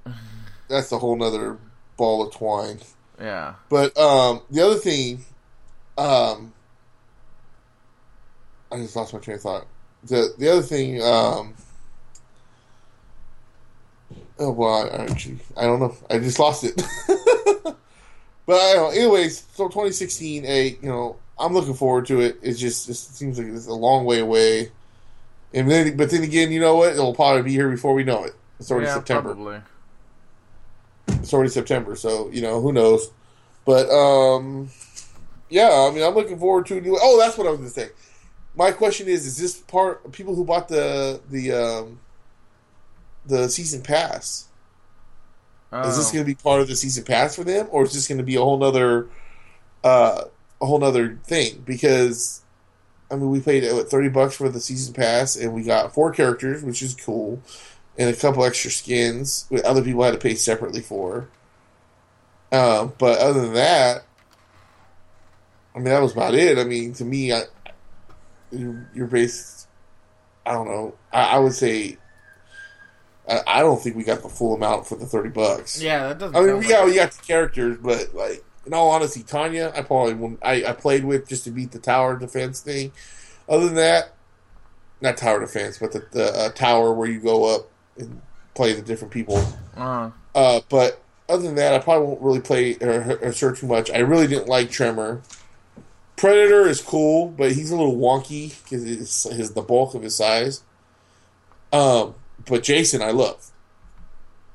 That's a whole nother ball of twine. Yeah. But um, the other thing... Um, I just lost my train of thought. The the other thing... Um, oh, well, I, actually, I don't know. I just lost it. But I don't know. Anyways, so twenty sixteen, a, you know, I'm looking forward to it. It just it seems like it's a long way away. And then, but then again, you know what? It'll probably be here before we know it. It's already yeah, September. Probably. It's already September, so you know who knows. But um, yeah, I mean, I'm looking forward to it. Oh, that's what I was going to say. My question is: Is this part people who bought the the um, the season pass? Oh. Is this going to be part of the season pass for them, or is this going to be a whole nother uh, a whole nother thing? Because I mean, we paid what, thirty bucks for the season pass, and we got four characters, which is cool, and a couple extra skins that other people had to pay separately for. Um, but other than that, I mean, that was about it. I mean, to me, I, you're, you're based, I don't know, I, I would say, I, I don't think we got the full amount for the thirty bucks. Yeah, that doesn't I mean, we got, we got the characters, but, like, in all honesty, Tanya, I probably wouldn't, I, I played with just to beat the tower defense thing. Other than that, not tower defense, but the, the uh, tower where you go up and play the different people. Uh-huh. Uh, but other than that, I probably won't really play or, or search too much. I really didn't like Tremor. Predator is cool, but he's a little wonky because it's his the bulk of his size. Um, but Jason, I love.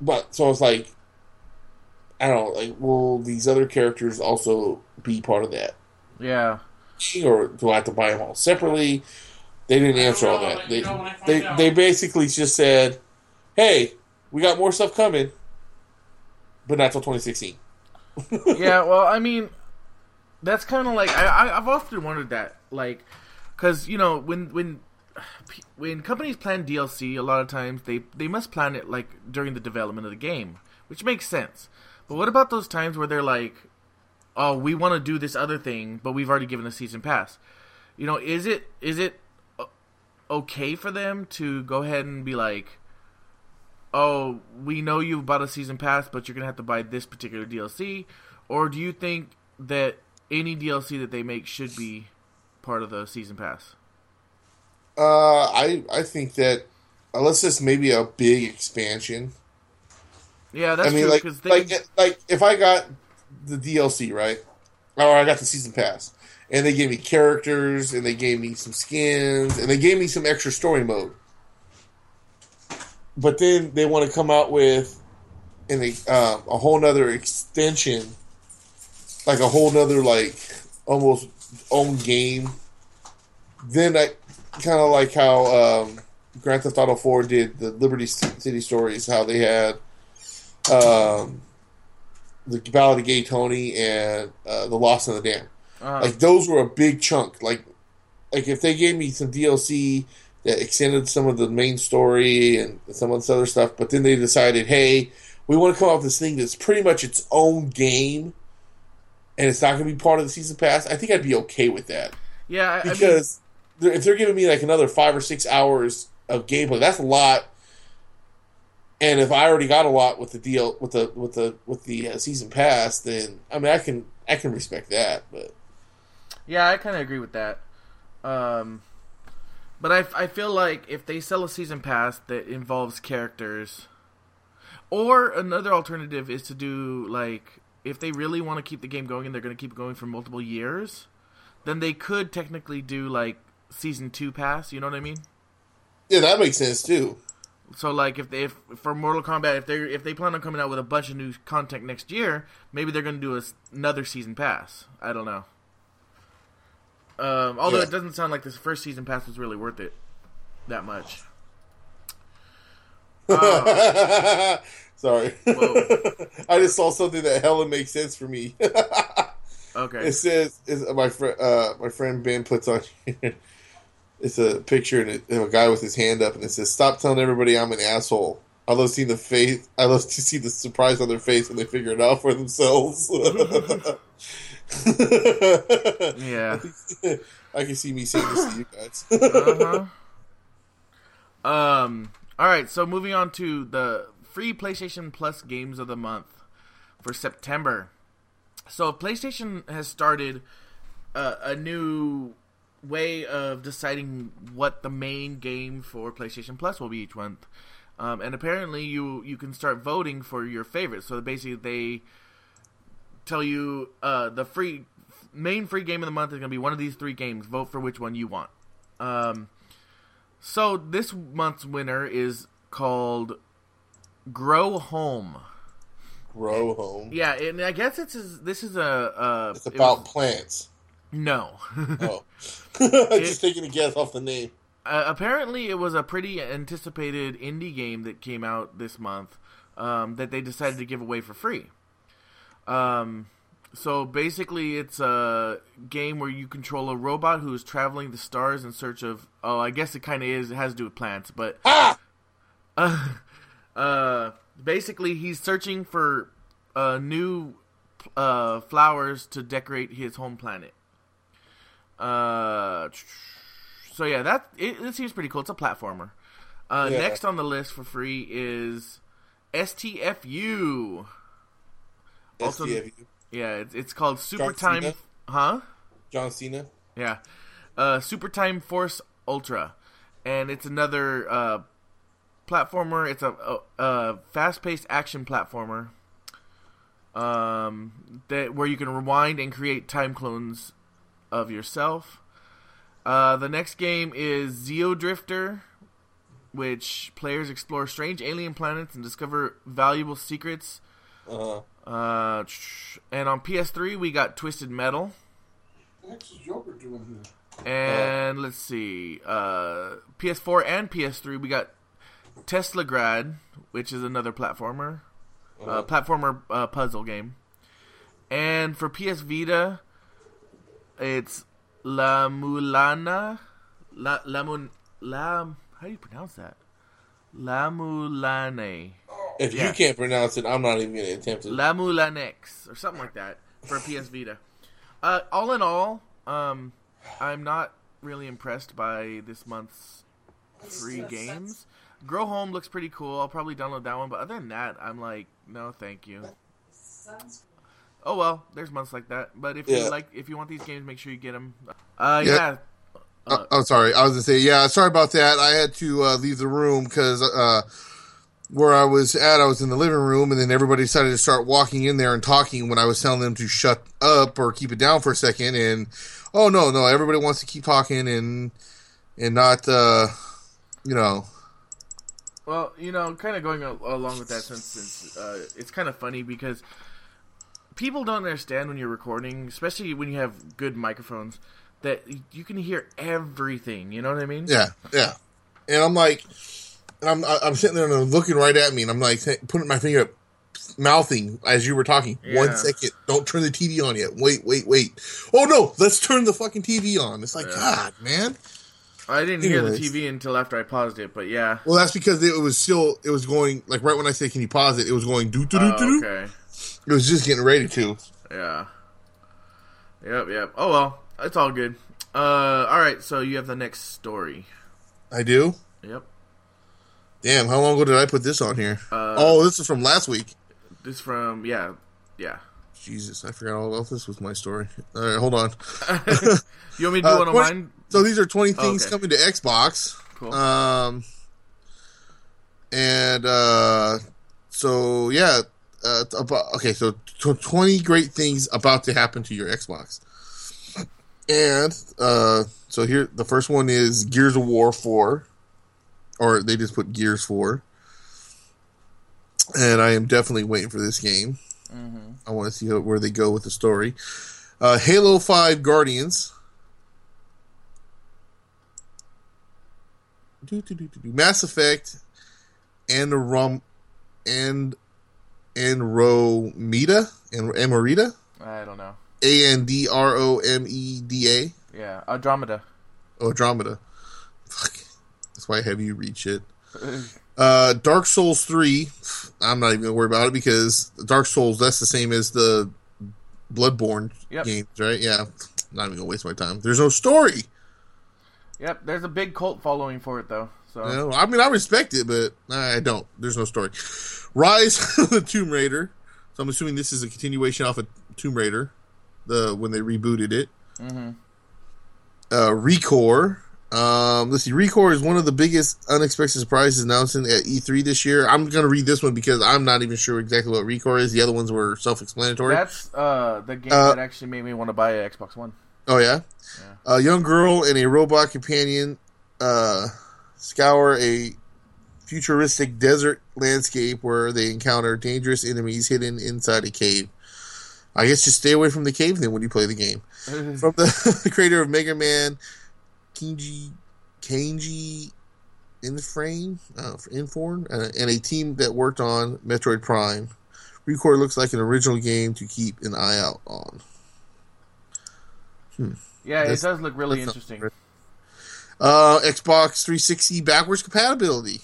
But so I was like, I don't know, like, will these other characters also be part of that? Yeah. Or do I have to buy them all separately? They didn't answer all that. They they they basically just said, "Hey, we got more stuff coming, but not till twenty sixteen." Yeah, well, I mean, that's kind of like I, I I've often wondered that, like, because you know when when when companies plan D L C, a lot of times they they must plan it like during the development of the game, which makes sense. But what about those times where they're like, "Oh, we want to do this other thing, but we've already given a season pass." You know, is it is it okay for them to go ahead and be like, "Oh, we know you bought a season pass, but you're gonna have to buy this particular D L C," or do you think that any D L C that they make should be part of the season pass? Uh, I I think that unless it's maybe a big expansion. Yeah, that's I mean, true. Like, they... like like if I got the D L C, right? Or I got the season pass. And they gave me characters, and they gave me some skins, and they gave me some extra story mode. But then they want to come out with in a, uh, a whole nother extension, like a whole nother, like, almost own game. Then I kind of like how um, Grand Theft Auto four did the Liberty City Stories, how they had... Um, the Ballad of Gay Tony and uh, the Lost in the Dam, uh-huh. Like those were a big chunk. Like, like if they gave me some D L C that extended some of the main story and some of this other stuff, but then they decided, hey, we want to come out with this thing that's pretty much its own game, and it's not going to be part of the season pass. I think I'd be okay with that. Yeah, I, because I mean, they're, if they're giving me like another five or six hours of gameplay, that's a lot. And if I already got a lot with the deal with the with the with the uh, season pass, then I mean I can I can respect that. But yeah, I kind of agree with that. Um, but I, I feel like if they sell a season pass that involves characters, or another alternative is to do like if they really want to keep the game going and they're going to keep it going for multiple years, then they could technically do like season two pass. You know what I mean? Yeah, that makes sense too. So, like, if they if, for Mortal Kombat, if they if they plan on coming out with a bunch of new content next year, maybe they're going to do a, another season pass. I don't know. Um, although yeah. It doesn't sound like this first season pass was really worth it that much. Uh, Sorry, I just saw something that hella makes sense for me. Okay, it says is my friend uh, my friend Ben puts on here. It's a picture and it, of a guy with his hand up, and it says, "Stop telling everybody I'm an asshole. I love seeing the face. I love to see the surprise on their face when they figure it out for themselves." Yeah, I can see me saying this to you guys. uh-huh. Um. All right. So moving on to the free PlayStation Plus games of the month for September. So PlayStation has started uh, a new way of deciding what the main game for PlayStation Plus will be each month, um, and apparently you you can start voting for your favorites. So basically, they tell you uh, the free main free game of the month is going to be one of these three games. Vote for which one you want. Um, so this month's winner is called Grow Home. Grow Home. Yeah, and I guess it's this is a. a it's about it was, plants. No. Oh. Just it, taking a guess off the name. Uh, apparently, it was a pretty anticipated indie game that came out this month um, that they decided to give away for free. Um, so basically, it's a game where you control a robot who is traveling the stars in search of... Oh, I guess it kind of is. It has to do with plants, but... Ah! Uh, uh, basically, he's searching for uh, new uh, flowers to decorate his home planet. Uh, So yeah, that it, it seems pretty cool. It's a platformer. Uh, yeah. Next on the list for free is S T F U. Also, S T F U. Yeah, it's, it's called Super John Time. Cena? Huh? John Cena. Yeah, uh, Super Time Force Ultra, and it's another uh, platformer. It's a, a, a fast-paced action platformer. Um, that where you can rewind and create time clones of yourself. Uh, the next game is Zeodrifter, which players explore strange alien planets and discover valuable secrets. Uh-huh. Uh, and on P S three, we got Twisted Metal. What the heck is Joker doing here? And uh-huh. let's see, uh, P S four and P S three, we got Teslagrad, which is another platformer. Uh, platformer uh, puzzle game. And for P S Vita, it's La Mulana. La, La, Mun, La How do you pronounce that? La Mulane. If yeah. you can't pronounce it, I'm not even going to attempt it. La Mulanex, or something like that, for P S Vita. Uh, all in all, um, I'm not really impressed by this month's free games. Grow Home looks pretty cool. I'll probably download that one. But other than that, I'm like, no, thank you. Oh, well, there's months like that. But if yeah. you like, if you want these games, make sure you get them. Uh, yeah. yeah. Uh, I'm sorry. I was going to say, yeah, sorry about that. I had to uh, leave the room because uh, where I was at, I was in the living room. And then everybody decided to start walking in there and talking when I was telling them to shut up or keep it down for a second. And, oh, no, no, everybody wants to keep talking and, and not, uh, you know... Well, you know, kind of going along with that sentence, uh, it's kind of funny because people don't understand when you're recording, especially when you have good microphones, that you can hear everything. You know what I mean? Yeah, yeah. And I'm like, and I'm I'm sitting there and they're looking right at me, and I'm like putting my finger up, mouthing as you were talking. Yeah. One second, don't turn the T V on yet. Wait, wait, wait. Oh no, let's turn the fucking T V on. It's like, yeah. God, man. I didn't Anyways. hear the T V until after I paused it, but yeah. Well, that's because it was still, it was going, like right when I say, can you pause it, it was going do do do do do. Okay. It was just getting ready to. Yeah. Yep, yep. Oh, well. It's all good. Uh, all right, so you have the next story. I do? Yep. Damn, how long ago did I put this on here? Uh, oh, this is from last week. This from, yeah, yeah. Jesus, I forgot all about this was my story. All right, hold on. You want me to do uh, one on mine? So these are twenty things oh, okay. coming to Xbox. Cool. Um, and uh, so, yeah. Uh, about, okay, so t- twenty great things about to happen to your Xbox. And uh, so here, the first one is Gears of War four. Or they just put Gears four. And I am definitely waiting for this game. Mm-hmm. I want to see how, where they go with the story. Uh, Halo five Guardians. Do, do, do, do, do. Mass Effect and the Rom and and Romita and Amorita. I don't know. A N D R O M E D A. Yeah, Andromeda. Oh, Andromeda. Fuck. That's why I have you read shit. Uh, Dark Souls three, I'm not even going to worry about it because Dark Souls, that's the same as the Bloodborne yep. games, right? Yeah, not even going to waste my time. There's no story. Yep, there's a big cult following for it, though. So you know, I mean, I respect it, but I don't. There's no story. Rise of the Tomb Raider. So I'm assuming this is a continuation off of Tomb Raider, the when they rebooted it. Mm-hmm. Uh, ReCore. Um, let's see. ReCore is one of the biggest unexpected surprises announcing at E three this year. I'm going to read this one because I'm not even sure exactly what ReCore is. The other ones were self-explanatory. That's uh, the game uh, that actually made me want to buy an Xbox One. Oh, yeah? yeah? A young girl and a robot companion uh, scour a futuristic desert landscape where they encounter dangerous enemies hidden inside a cave. I guess just stay away from the cave then when you play the game. From the, the creator of Mega Man... Kenji, Kenji Inframe, uh, Inform, uh, and a team that worked on Metroid Prime. ReCore looks like an original game to keep an eye out on. Hmm. Yeah, that's, it does look really interesting. Right. Uh, Xbox three sixty backwards compatibility.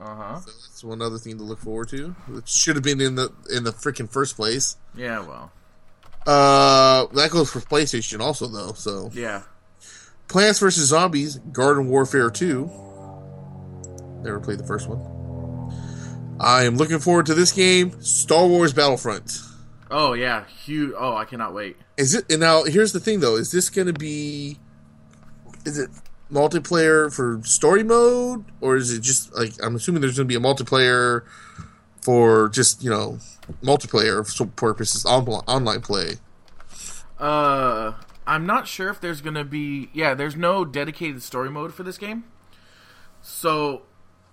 Uh huh. So that's one other thing to look forward to. It should have been in the in the freaking first place. Yeah, well. Uh, that goes for PlayStation also though. So yeah. Plants versus. Zombies Garden Warfare two. Never played the first one. I am looking forward to this game. Star Wars Battlefront. Oh, yeah. Huge. Oh, I cannot wait. Is it? And now, here's the thing, though. Is this going to be... Is it multiplayer for story mode? Or is it just, like... I'm assuming there's going to be a multiplayer for just, you know... multiplayer purposes. Online play. Uh... I'm not sure if there's going to be... Yeah, there's no dedicated story mode for this game. So...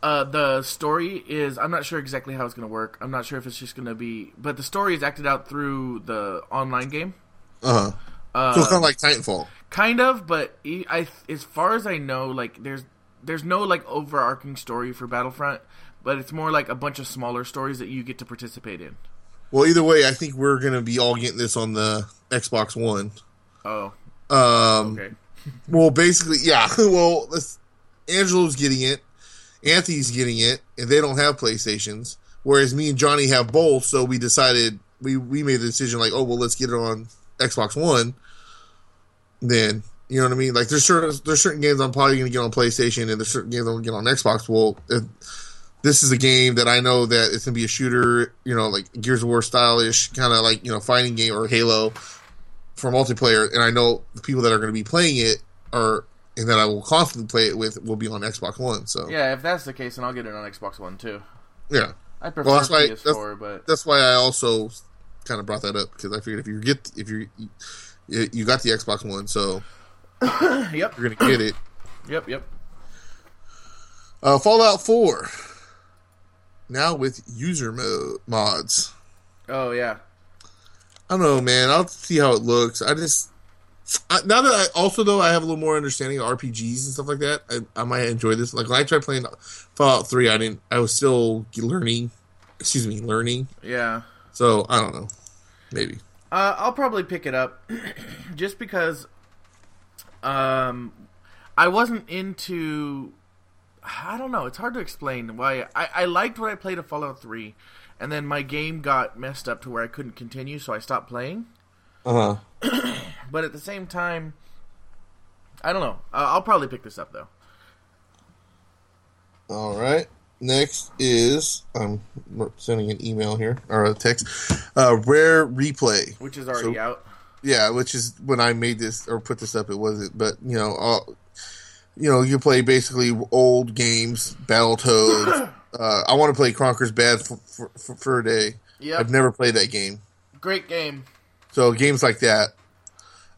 Uh, the story is... I'm not sure exactly how it's going to work. I'm not sure if it's just going to be... But the story is acted out through the online game. Uh-huh. Uh, so it's kind of like Titanfall. Kind of, but I, as far as I know, like there's there's no like overarching story for Battlefront, but it's more like a bunch of smaller stories that you get to participate in. Well, either way, I think we're going to be all getting this on the Xbox One. Oh. Um, okay. Well, basically, yeah. Well, Angelo's getting it. Anthony's getting it, and they don't have PlayStations, whereas me and Johnny have both, so we decided, we, we made the decision, like, oh, well, let's get it on Xbox One, then, you know what I mean? Like, there's certain, there's certain games I'm probably going to get on PlayStation, and there's certain games I'm going to get on Xbox. Well, if, this is a game that I know that it's going to be a shooter, you know, like, Gears of War stylish, kind of like, you know, fighting game, or Halo, for multiplayer, and I know the people that are going to be playing it are... and that I will constantly play it with, will be on Xbox One. So yeah, if that's the case, then I'll get it on Xbox One too. Yeah, I prefer well, that's why, P S four, that's, but that's why I also kind of brought that up because I figured if you get if you you got the Xbox One, so yep, you're gonna get it. Yep, yep. Uh, Fallout four now with user mo- mods. Oh yeah, I don't know, man. I'll see how it looks. I just. I, now that I also though I have a little more understanding of R P Gs and stuff like that, I, I might enjoy this. Like when I tried playing Fallout three, I didn't. I was still learning. Excuse me, learning. Yeah. So I don't know. Maybe. Uh, I'll probably pick it up, just because. Um, I wasn't into. I don't know. It's hard to explain why. I, I liked what I played of Fallout three, and then my game got messed up to where I couldn't continue, so I stopped playing. Uh huh. But at the same time, I don't know. Uh, I'll probably pick this up, though. All right. Next is... I'm sending an email here, or a text. Uh, Rare Replay. Which is already so, out. Yeah, which is... When I made this, or put this up, it wasn't. But, you know, I'll, you know, you play basically old games, Battletoads. uh, I want to play Conker's Bad for, for, for a day. Yep. I've never played that game. Great game. So, games like that.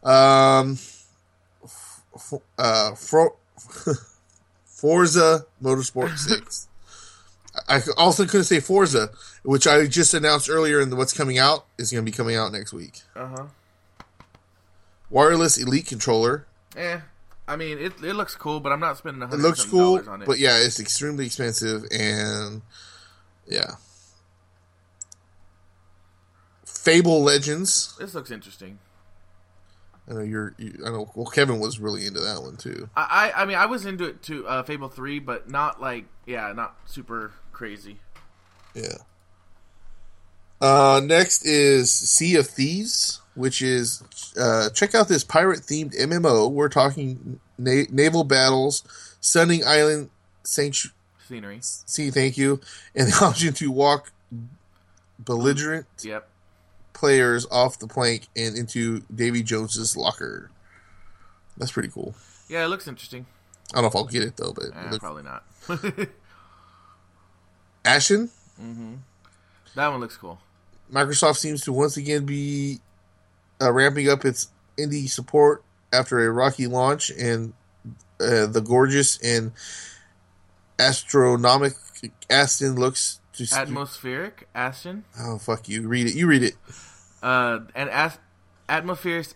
Um, f- uh, for- Forza Motorsport six. I also couldn't say Forza, which I just announced earlier, and what's coming out is going to be coming out next week. Uh huh. Wireless Elite controller. Eh, I mean it. It looks cool, but I'm not spending one hundred dollars on it. It looks cool, but yeah, it's extremely expensive, and yeah. Fable Legends. This looks interesting. I know you're. You, I know. Well, Kevin was really into that one too. I. I mean, I was into it too. Uh, Fable three, but not like. Yeah, not super crazy. Yeah. Uh, next is Sea of Thieves, which is uh, check out this pirate-themed M M O. We're talking na- naval battles, stunning island sanctu- scenery. See, thank you, and the option to walk belligerent. Yep. Players off the plank and into Davy Jones's locker. That's pretty cool. Yeah, it looks interesting. I don't know if I'll get it though, but eh, it looks... probably not. Ashen? Mm-hmm. That one looks cool. Microsoft seems to once again be uh, ramping up its indie support after a rocky launch, and uh, the gorgeous and astronomic Aston looks. Just, atmospheric Ashen. Oh fuck you! Read it. You read it. Uh, and as- atmospheric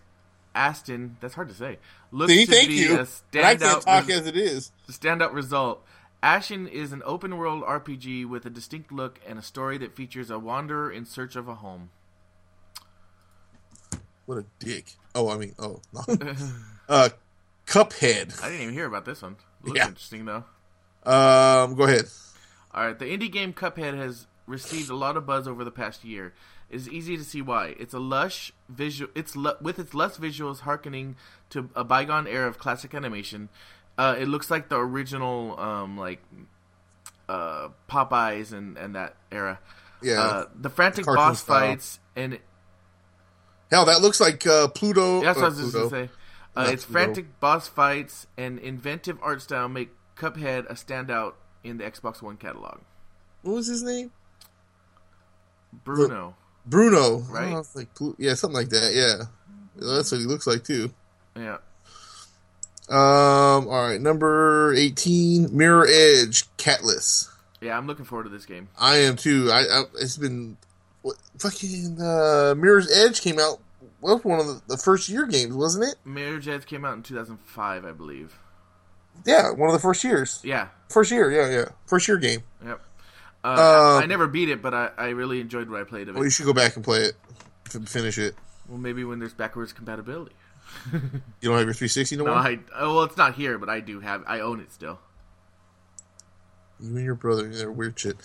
Aston. That's hard to say. Looks See, to thank be you. A standout. I can't talk re- as it is. Standout result. Ashen is an open-world R P G with a distinct look and a story that features a wanderer in search of a home. What a dick! Oh, I mean, oh, uh, Cuphead. I didn't even hear about this one. Looks yeah. interesting though. Um, go ahead. Alright, the indie game Cuphead has received a lot of buzz over the past year. It's easy to see why. It's a lush visual. It's lu- with its lush visuals hearkening to a bygone era of classic animation. Uh, it looks like the original, um, like uh, Popeyes and, and that era. Yeah. Uh, the frantic the boss style. fights and hell, that looks like uh, Pluto. That's what I was just gonna say. Uh, its Pluto. frantic boss fights and inventive art style make Cuphead a standout in the Xbox One catalog. What was his name? Bruno. Look. Bruno, right? Oh, like, yeah, something like that. Yeah, that's what he looks like too. Yeah. Um. All right, number eighteen, Mirror Edge, Catalyst. Yeah, I'm looking forward to this game. I am too. I, I it's been what, fucking uh, Mirror's Edge came out. Well, one of the, the first year games, wasn't it? Mirror's Edge came out in two thousand five, I believe. Yeah, one of the first years. Yeah, first year. Yeah, yeah, first year game. Yep. Uh, um, I never beat it, but I, I really enjoyed what I played of it. Well, you should go back and play it, finish it. Well, maybe when there's backwards compatibility. You don't have your three sixty no more? No, I, well, it's not here, but I do have. I own it still. You and your brother, they're weird shit.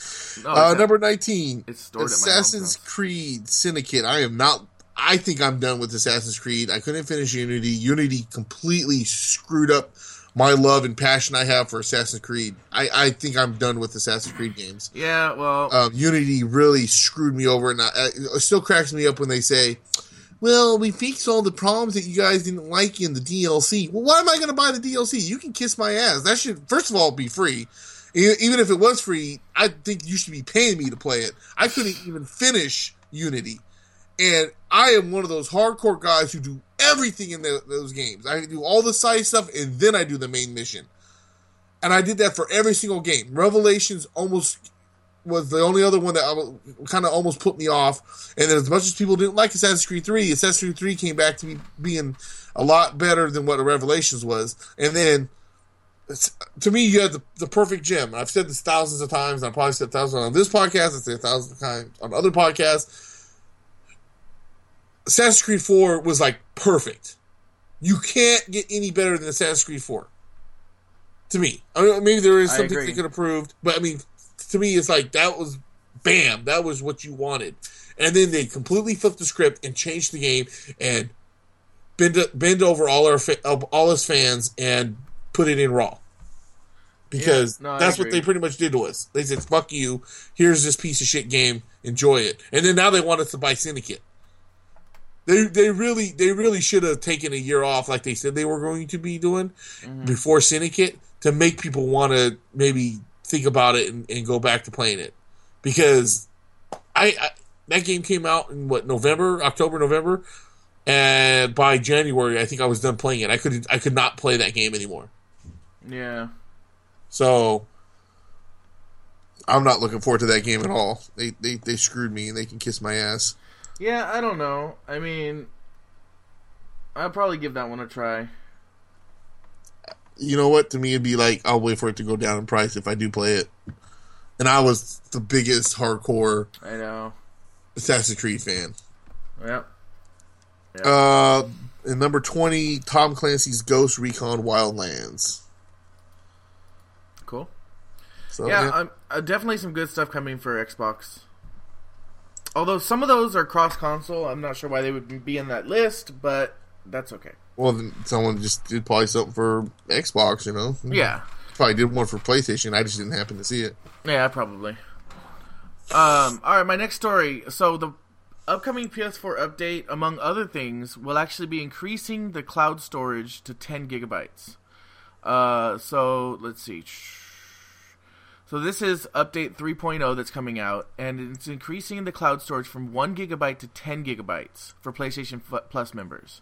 No, uh, number nineteen, it's stored Assassin's at my Creed Syndicate. I am not. I think I'm done with Assassin's Creed. I couldn't finish Unity. Unity completely screwed up my love and passion I have for Assassin's Creed. I, I think I'm done with Assassin's Creed games. Yeah, well... Um, Unity really screwed me over. And I, it still cracks me up when they say, well, we fixed all the problems that you guys didn't like in the D L C. Well, why am I going to buy the D L C? You can kiss my ass. That should, first of all, be free. Even if it was free, I think you should be paying me to play it. I couldn't even finish Unity. And I am one of those hardcore guys who do everything in the, those games. I do all the side stuff, and then I do the main mission. And I did that for every single game. Revelations almost was the only other one that kind of almost put me off. And then as much as people didn't like Assassin's Creed three, Assassin's Creed three came back to me being a lot better than what Revelations was. And then, to me, you had the, the perfect gem. I've said this thousands of times. I've probably said thousands on this podcast. I've said it thousands of times on other podcasts. Assassin's Creed four was like perfect. You can't get any better than Assassin's Creed four. To me, I mean, maybe there is something they could improve, but I mean, to me, it's like that was bam, that was what you wanted. And then they completely flipped the script and changed the game and bend bend over all our all us fans and put it in raw because yeah, no, that's what they pretty much did to us. They said, "Fuck you. Here's this piece of shit game. Enjoy it." And then now they want us to buy Syndicate. They they really they really should have taken a year off like they said they were going to be doing mm-hmm. before Syndicate to make people want to maybe think about it and, and go back to playing it. Because I, I that game came out in what November, October, November, and by January I think I was done playing it. I could I could not play that game anymore. Yeah. So I'm not looking forward to that game at all. They they, they screwed me and they can kiss my ass. Yeah, I don't know. I mean, I'll probably give that one a try. You know what? To me, it'd be like, I'll wait for it to go down in price if I do play it. And I was the biggest hardcore I know. Assassin's Creed fan. Yep. yep. Uh, and number twenty, Tom Clancy's Ghost Recon Wildlands. Cool. So, yeah, yeah. I'm, definitely some good stuff coming for Xbox. Although some of those are cross-console. I'm not sure why they would be in that list, but that's okay. Well, then someone just did probably something for Xbox, you know? Yeah. Probably did one for PlayStation. I just didn't happen to see it. Yeah, probably. Um, all right, my next story. So the upcoming P S four update, among other things, will actually be increasing the cloud storage to ten gigabytes. Uh, so let's see. So this is update three point oh that's coming out, and it's increasing the cloud storage from one gigabyte to ten gigabytes for PlayStation Plus members.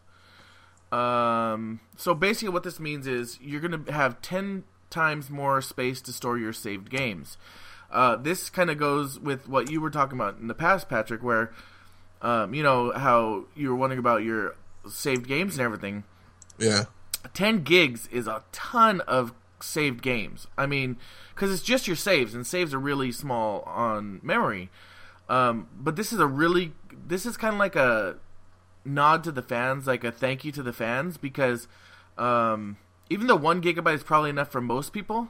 Um, so basically what this means is you're going to have ten times more space to store your saved games. Uh, this kind of goes with what you were talking about in the past, Patrick, where um, you know how you were wondering about your saved games and everything. Yeah. ten gigs is a ton of saved games. I mean, because it's just your saves, and saves are really small on memory. Um, but this is a really, this is kind of like a nod to the fans, like a thank you to the fans, because um, even though one gigabyte is probably enough for most people,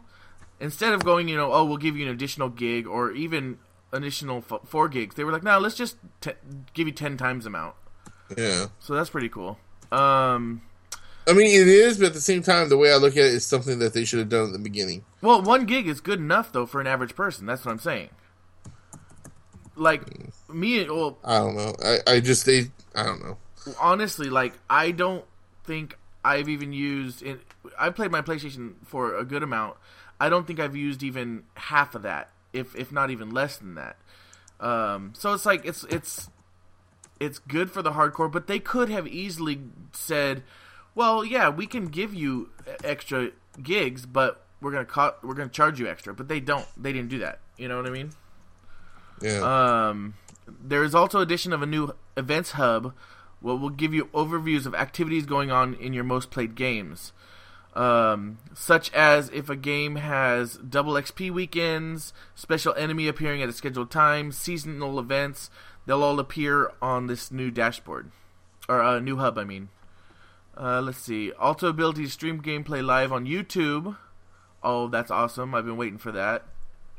instead of going, you know, oh, we'll give you an additional gig, or even initial f- four gigs. They were like, no, let's just t- give you ten times the amount. Yeah. So that's pretty cool. Um, I mean, it is, but at the same time, the way I look at it is something that they should have done at the beginning. Well, one gig is good enough, though, for an average person. That's what I'm saying. Like, me, well... I don't know. I, I just, they, I don't know. Honestly, like, I don't think I've even used... In, I played my PlayStation for a good amount. I don't think I've used even half of that, if if not even less than that. Um, so it's like, it's it's it's good for the hardcore, but they could have easily said, well, yeah, we can give you extra gigs, but we're gonna co- we're gonna charge you extra. But they don't. They didn't do that. You know what I mean? Yeah. Um, there is also addition of a new events hub, where we'll give you overviews of activities going on in your most played games, um, such as if a game has double X P weekends, special enemy appearing at a scheduled time, seasonal events. They'll all appear on this new dashboard, or a uh, new hub. I mean, uh, let's see. Also, ability to stream gameplay live on YouTube. Oh, that's awesome! I've been waiting for that.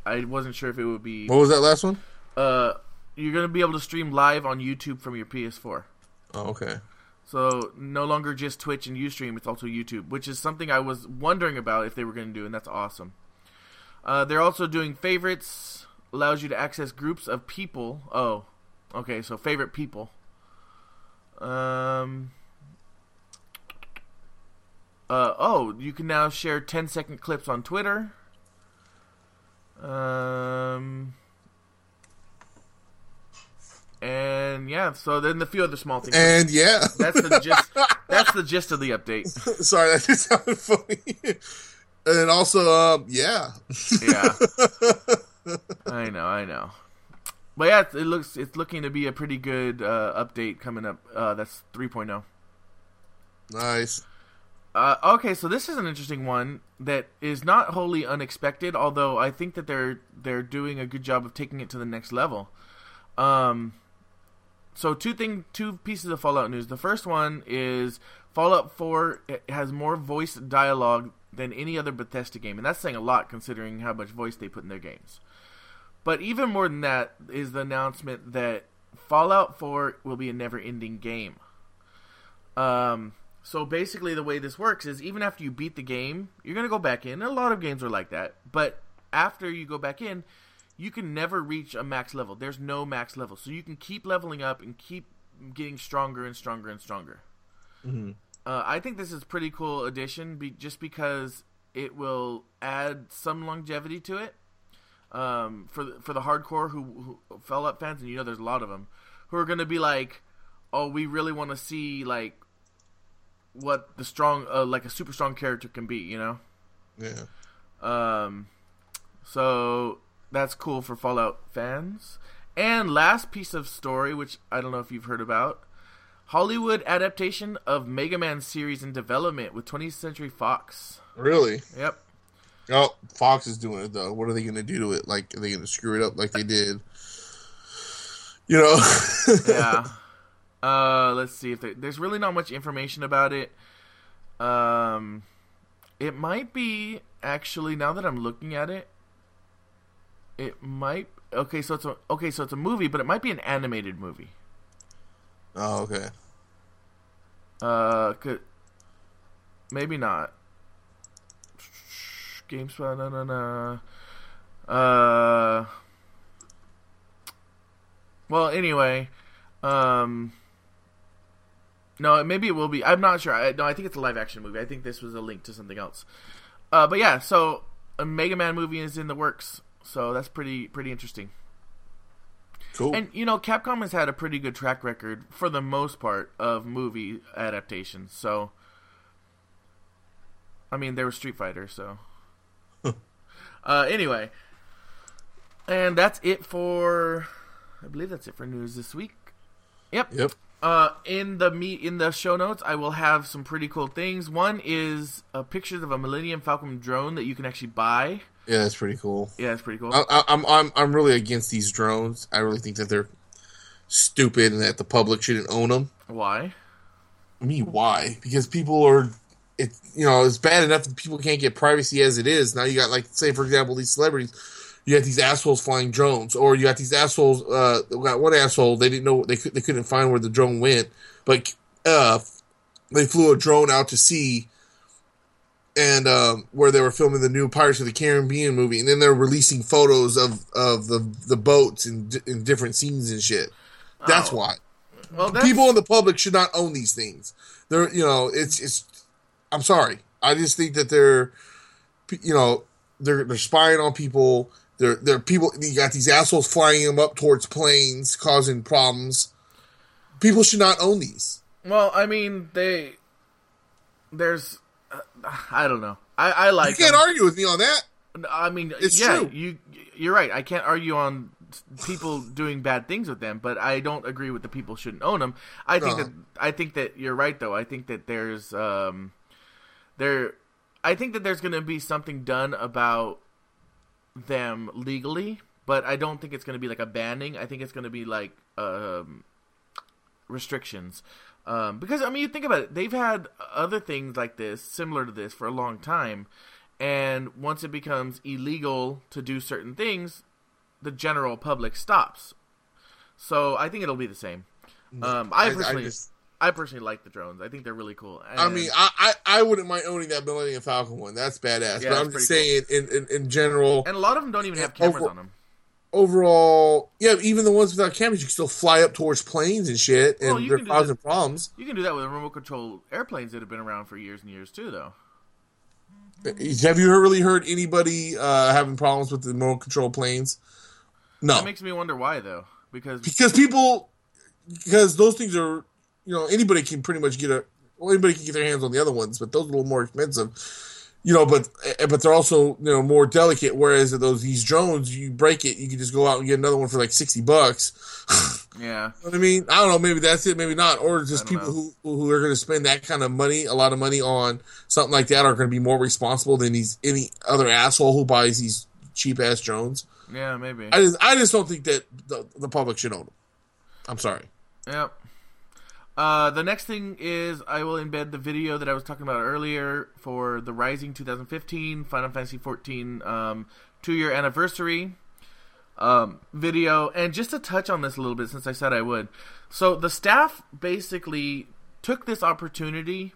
I wasn't sure if it would be. What was that last one? Uh, you're gonna be able to stream live on YouTube from your P S four. Oh, okay. So no longer just Twitch and Ustream; it's also YouTube, which is something I was wondering about if they were gonna do, and that's awesome. Uh, they're also doing favorites, allows you to access groups of people. Oh, okay. So favorite people. Um. Uh, oh, you can now share ten-second clips on Twitter. Um, and yeah, so then the few other small things. And yeah, that's the gist. That's the gist of the update. Sorry, that just sounded funny. And then also, um, yeah, yeah. I know, I know. But yeah, it looks it's looking to be a pretty good uh, update coming up. Uh, that's three point oh. Nice. Uh, okay, so this is an interesting one that is not wholly unexpected, although I think that they're they're doing a good job of taking it to the next level. Um, so two thing, two pieces of Fallout news. The first one is Fallout four has more voice dialogue than any other Bethesda game, and that's saying a lot considering how much voice they put in their games. But even more than that is the announcement that Fallout four will be a never-ending game. Um... So basically the way this works is even after you beat the game, you're going to go back in. And a lot of games are like that. But after you go back in, you can never reach a max level. There's no max level. So you can keep leveling up and keep getting stronger and stronger and stronger. Mm-hmm. Uh, I think this is a pretty cool addition be- just because it will add some longevity to it. Um, for, the, for the hardcore who, who Fallout fans, and you know there's a lot of them, who are going to be like, oh, we really want to see like, what the strong, uh, like a super strong character can be, you know? Yeah. Um, so that's cool for Fallout fans. And last piece of story, which I don't know if you've heard about, Hollywood adaptation of Mega Man series in development with twentieth Century Fox. Really? Yep. Oh, Fox is doing it though. What are they going to do to it? Like, are they going to screw it up like they did? You know? Yeah. Uh, let's see if there, there's really not much information about it. Um, it might be actually now that I'm looking at it, it might okay. So it's a, okay. So it's a movie, but it might be an animated movie. Oh, okay. Uh, could maybe not. GameSpot, no, no, no. Uh, well, anyway, um. No, maybe it will be. I'm not sure. I, no, I think it's a live-action movie. I think this was a link to something else. Uh, but yeah, so a Mega Man movie is in the works. So that's pretty pretty interesting. Cool. And, you know, Capcom has had a pretty good track record, for the most part, of movie adaptations. So, I mean, there was Street Fighter, so. uh, anyway. And that's it for, I believe that's it for news this week. Yep. Yep. Uh, in the me- in the show notes, I will have some pretty cool things. One is uh, pictures of a Millennium Falcon drone that you can actually buy. Yeah, that's pretty cool. Yeah, that's pretty cool. I, I, I'm I'm I'm really against these drones. I really think that they're stupid and that the public shouldn't own them. Why? I mean, why? Because people are, it you know, it's bad enough that people can't get privacy as it is. Now you got like, say for example, these celebrities you got these assholes flying drones, or you got these assholes. Uh, got one asshole. They didn't know they they couldn't find where the drone went, but uh, they flew a drone out to sea, and um, where they were filming the new Pirates of the Caribbean movie, and then they're releasing photos of, of the the boats and in, in different scenes and shit. That's oh. why. Well, that's... people in the public should not own these things. They're you know it's it's. I'm sorry. I just think that they're you know they're they're spying on people. There, there are people. You got these assholes flying them up towards planes, causing problems. People should not own these. Well, I mean, they. There's, uh, I don't know. I, I like. You can't them. argue with me on that. I mean, it's yeah, true. You, you're right. I can't argue on people doing bad things with them, but I don't agree with the people shouldn't own them. I think no. that I think that you're right, though. I think that there's, um, there. I think that there's going to be something done about them legally, but I don't think it's going to be like a banning. I think it's going to be like um, restrictions, um, because I mean, you think about it. They've had other things like this, similar to this, for a long time, and once it becomes illegal to do certain things, the general public stops. So I think it'll be the same. Um, I personally, I, I, just... I personally like the drones. I think they're really cool. And... I mean, I. I... I wouldn't mind owning that Millennium Falcon one. That's badass. Yeah, but I'm just saying, cool. in, in, in general... And a lot of them don't even have cameras over, on them. Overall... Yeah, even the ones without cameras, you can still fly up towards planes and shit, and well, they're causing that, problems. You can do that with remote control airplanes that have been around for years and years, too, though. Have you really heard anybody uh, having problems with the remote control planes? No. That makes me wonder why, though. Because... Because people... Because those things are... You know, anybody can pretty much get a... Well, anybody can get their hands on the other ones, but those are a little more expensive, you know. But but they're also you know more delicate. Whereas those these drones, you break it, you can just go out and get another one for like sixty bucks. Yeah, you know what I mean, I don't know. Maybe that's it. Maybe not. Or just people know. who who are going to spend that kind of money, a lot of money on something like that, are going to be more responsible than these any other asshole who buys these cheap ass drones. Yeah, maybe. I just I just don't think that the, the public should own them. I'm sorry. Yep. Uh, the next thing is I will embed the video that I was talking about earlier for the Rising twenty fifteen Final Fantasy fourteen um, two-year anniversary um, video. And just to touch on this a little bit, since I said I would. So the staff basically took this opportunity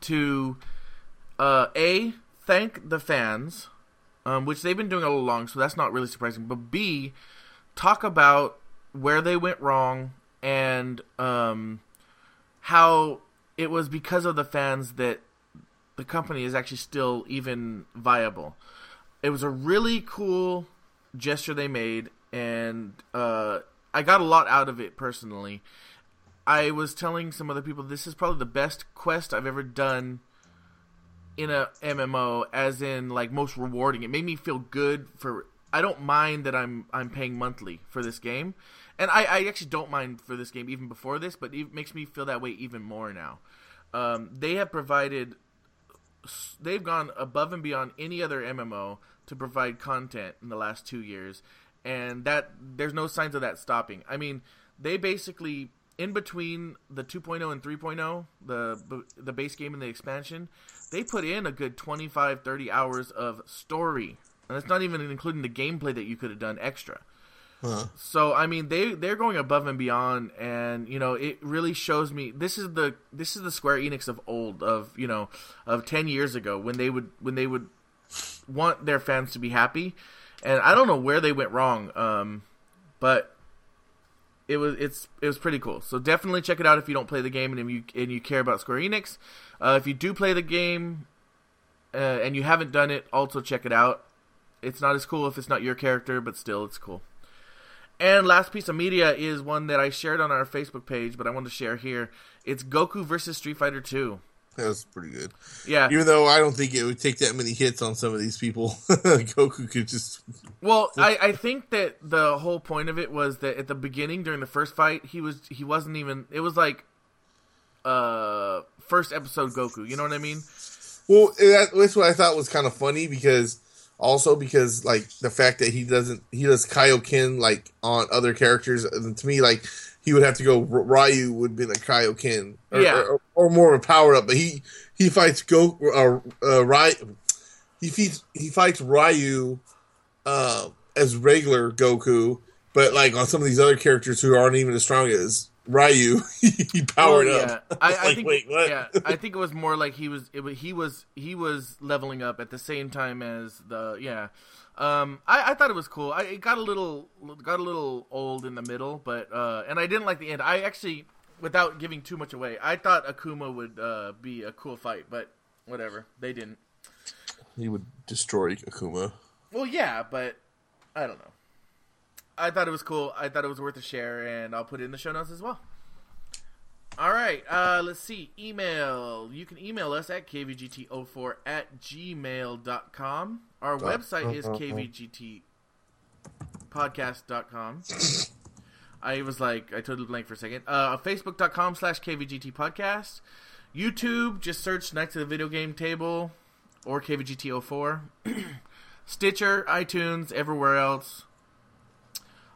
to, uh, A, thank the fans, um, which they've been doing all along, so that's not really surprising. But B, talk about where they went wrong. And um, how it was because of the fans that the company is actually still even viable. It was a really cool gesture they made, and uh, I got a lot out of it personally. I was telling some other people, this is probably the best quest I've ever done in a M M O, as in like most rewarding. It made me feel good for... I don't mind that I'm I'm paying monthly for this game. And I, I actually don't mind for this game even before this, but it makes me feel that way even more now. Um, they have provided... They've gone above and beyond any other M M O to provide content in the last two years. And that there's no signs of that stopping. I mean, they basically... In between the two point oh and three point oh, the the base game and the expansion, they put in a good twenty-five, thirty hours of story. And that's not even including the gameplay that you could have done extra. Huh. So, I mean, they, they're going above and beyond, and, you know, it really shows me, this is the, this is the Square Enix of old, of, you know, of ten years ago, when they would, when they would want their fans to be happy. And I don't know where they went wrong. Um, but it was, it's, it was pretty cool. So definitely check it out if you don't play the game and if you, and you care about Square Enix. Uh, if you do play the game, uh, and you haven't done it, also check it out. It's not as cool if it's not your character, but still it's cool. And last piece of media is one that I shared on our Facebook page, but I wanted to share here. It's Goku versus Street Fighter two. That was pretty good. Yeah. Even though I don't think it would take that many hits on some of these people. Goku could just... Well, I, I think that the whole point of it was that at the beginning, during the first fight, he, was, he wasn't even... It was like uh, first episode Goku. You know what I mean? Well, that, that's what I thought was kind of funny because... Also, because like the fact that he doesn't, he does Kaioken like on other characters, and to me, like he would have to go. Ryu would be like Kaioken, or, yeah. or, or more of a power up. But he he fights Go uh, uh, Ryu. He fights he fights Ryu uh, as regular Goku, but like on some of these other characters who aren't even as strong as Ryu, he powered oh, yeah. up. I, I like, think, wait, what? Yeah, I think it was more like he was, it was he was he was leveling up at the same time as the yeah. Um, I, I thought it was cool. I it got a little got a little old in the middle, but uh, and I didn't like the end. I actually, without giving too much away, I thought Akuma would uh, be a cool fight, but whatever, they didn't. He would destroy Akuma. Well, yeah, but I don't know. I thought it was cool. I thought it was worth a share, and I'll put it in the show notes as well. All right, uh, let's see. Email. You can email us at k v g t zero four at gmail dot com. Our website is k v g t podcast dot com. I was like, I totally blanked for a second. Uh, facebook dot com slash k v g t podcast. YouTube, just search Next to the Video Game Table or k v g t zero four. Stitcher, iTunes, everywhere else.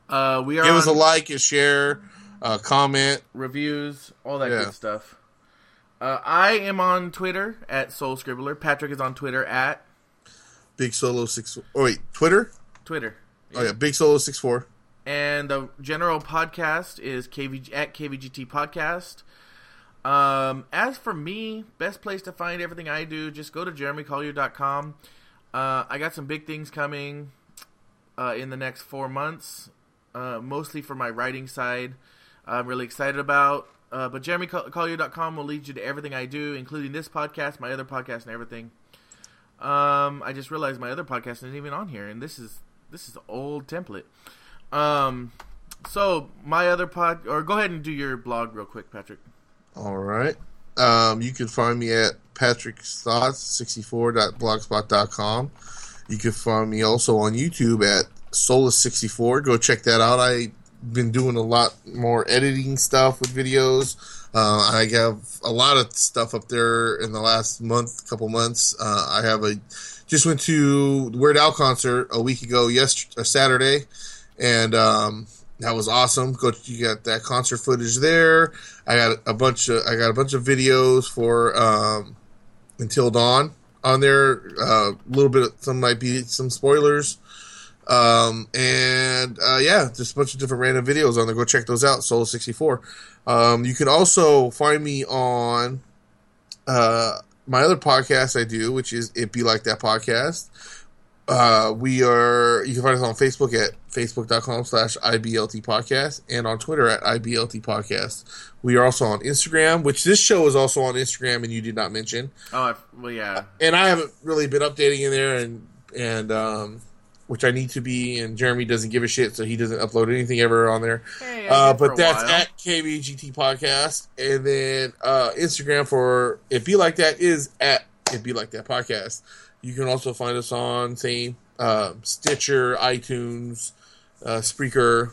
Uh, we are Give us a like, a share, a comment. Reviews, all that yeah. good stuff. Uh, I am on Twitter at SoulScribbler. Patrick is on Twitter at... Big Solo sixty-four. Oh, wait. Twitter? Twitter. Yeah. Oh, yeah. Big Solo sixty-four. And the general podcast is K V G, at K V G T Podcast. Um, as for me, best place to find everything I do, just go to jeremy collier dot com. Uh, I got some big things coming uh, in the next four months. Uh, mostly for my writing side, I'm really excited about. Uh, but jeremy collier dot com will lead you to everything I do, including this podcast, my other podcast, and everything. Um, I just realized my other podcast isn't even on here, and this is this is the old template. Um, so my other pod, or go ahead and do your blog real quick, Patrick. All right. Um, you can find me at patrick's thoughts sixty-four dot blogspot dot com. You can find me also on YouTube at Solo sixty-four. Go check that out. I've been doing a lot more editing stuff with videos. Uh, I have a lot of stuff up there in the last month, couple months. Uh, I have a just went to the Weird Al concert a week ago, yesterday, Saturday, and um, that was awesome. Go, you got that concert footage there. I got a bunch of I got a bunch of videos for um, Until Dawn on there. A uh, little bit, of, some might be some spoilers. Um, and, uh, yeah, just a bunch of different random videos on there. Go check those out. Solo sixty-four. Um, you can also find me on, uh, my other podcast I do, which is It Be Like That Podcast. Uh, we are, you can find us on Facebook at facebook dot com slash I B L T podcast and on Twitter at I B L T podcast. We are also on Instagram, which this show is also on Instagram and you did not mention. Oh, I've, well, yeah. And I haven't really been updating in there and, and, um, which I need to be, and Jeremy doesn't give a shit, so he doesn't upload anything ever on there. Hey, uh, but that's while. At K V G T Podcast. And then uh, Instagram for It Be Like That is at It Be Like That Podcast. You can also find us on same uh, Stitcher, iTunes, uh, Spreaker.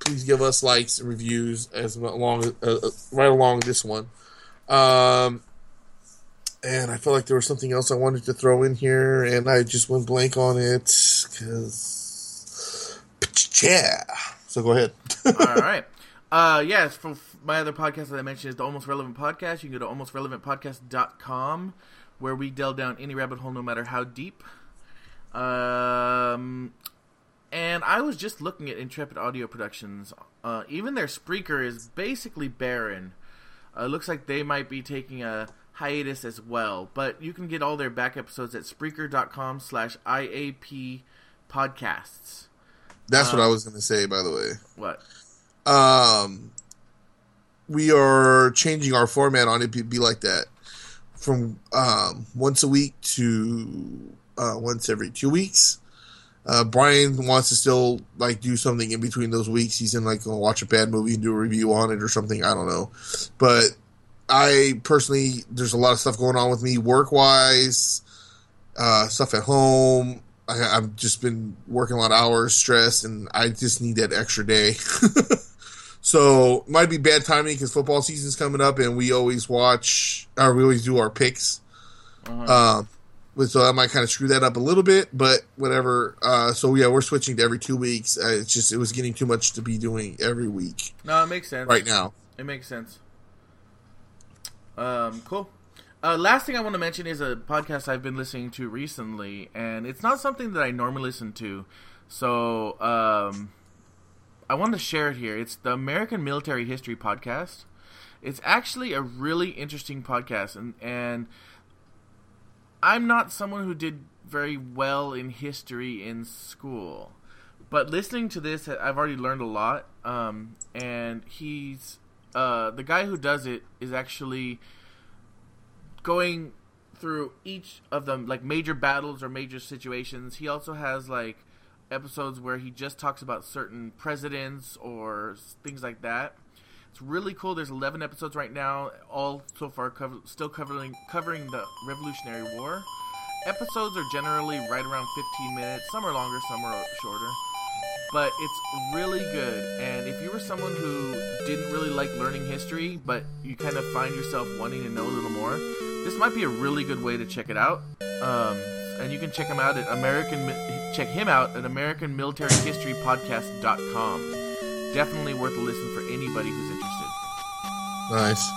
Please give us likes and reviews as long uh, right along this one. Um, and I feel like there was something else I wanted to throw in here, and I just went blank on it. Because, yeah. So go ahead. All right. Uh, yes, for my other podcast that I mentioned is the Almost Relevant Podcast. You can go to almost relevant podcast dot com, where we delve down any rabbit hole, no matter how deep. Um, and I was just looking at Intrepid Audio Productions. Uh, even their Spreaker is basically barren. Uh, it looks like they might be taking a hiatus as well, but you can get all their back episodes at spreaker dot com slash I A P podcasts. That's um, what I was going to say, by the way. What? Um, we are changing our format on It Be, be Like That from um, once a week to uh, once every two weeks. Uh, Brian wants to still like do something in between those weeks. He's in like going to watch a bad movie and do a review on it or something. I don't know, but I personally, there's a lot of stuff going on with me work-wise, uh, stuff at home. I, I've just been working a lot of hours, stressed, and I just need that extra day. So it might be bad timing because football season's coming up, and we always watch, or we always do our picks. Uh-huh. Um, so I might kind of screw that up a little bit, but whatever. Uh, so yeah, we're switching to every two weeks. Uh, it's just it was getting too much to be doing every week. No, it makes sense right now. It makes sense. Um, cool. Uh, last thing I want to mention is a podcast I've been listening to recently, and it's not something that I normally listen to, so um, I wanted to share it here. It's the American Military History Podcast. It's actually a really interesting podcast, and, and I'm not someone who did very well in history in school, but listening to this, I've already learned a lot, um, and he's uh, the guy who does it is actually going through each of them, like major battles or major situations. He also has like episodes where he just talks about certain presidents or things like that. It's really cool. There's eleven episodes right now, all so far cover, still covering covering the Revolutionary War. Episodes are generally right around fifteen minutes. Some are longer, some are shorter, but it's really good. And if you were someone who didn't really like learning history, but you kind of find yourself wanting to know a little more, this might be a really good way to check it out. Um, and you can check him out at American, check him out at American Military History Podcast dot com. Definitely worth a listen for anybody who's interested. Nice.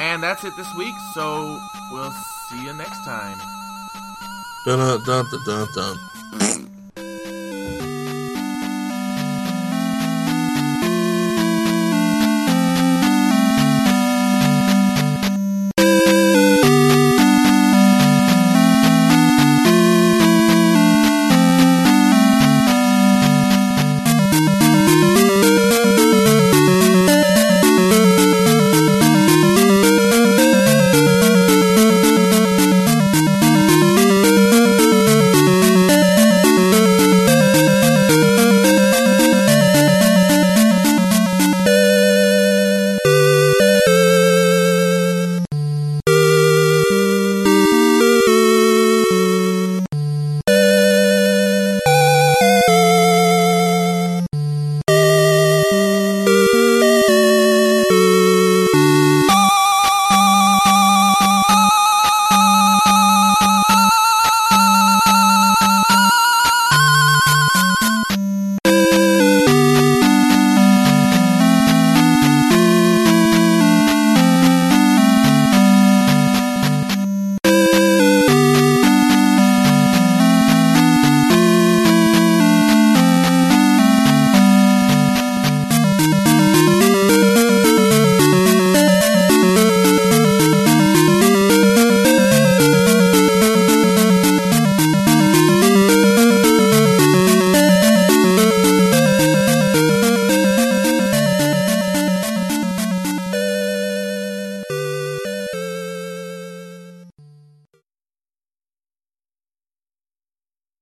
And that's it this week. So we'll see you next time. Dun dun dun dun dun.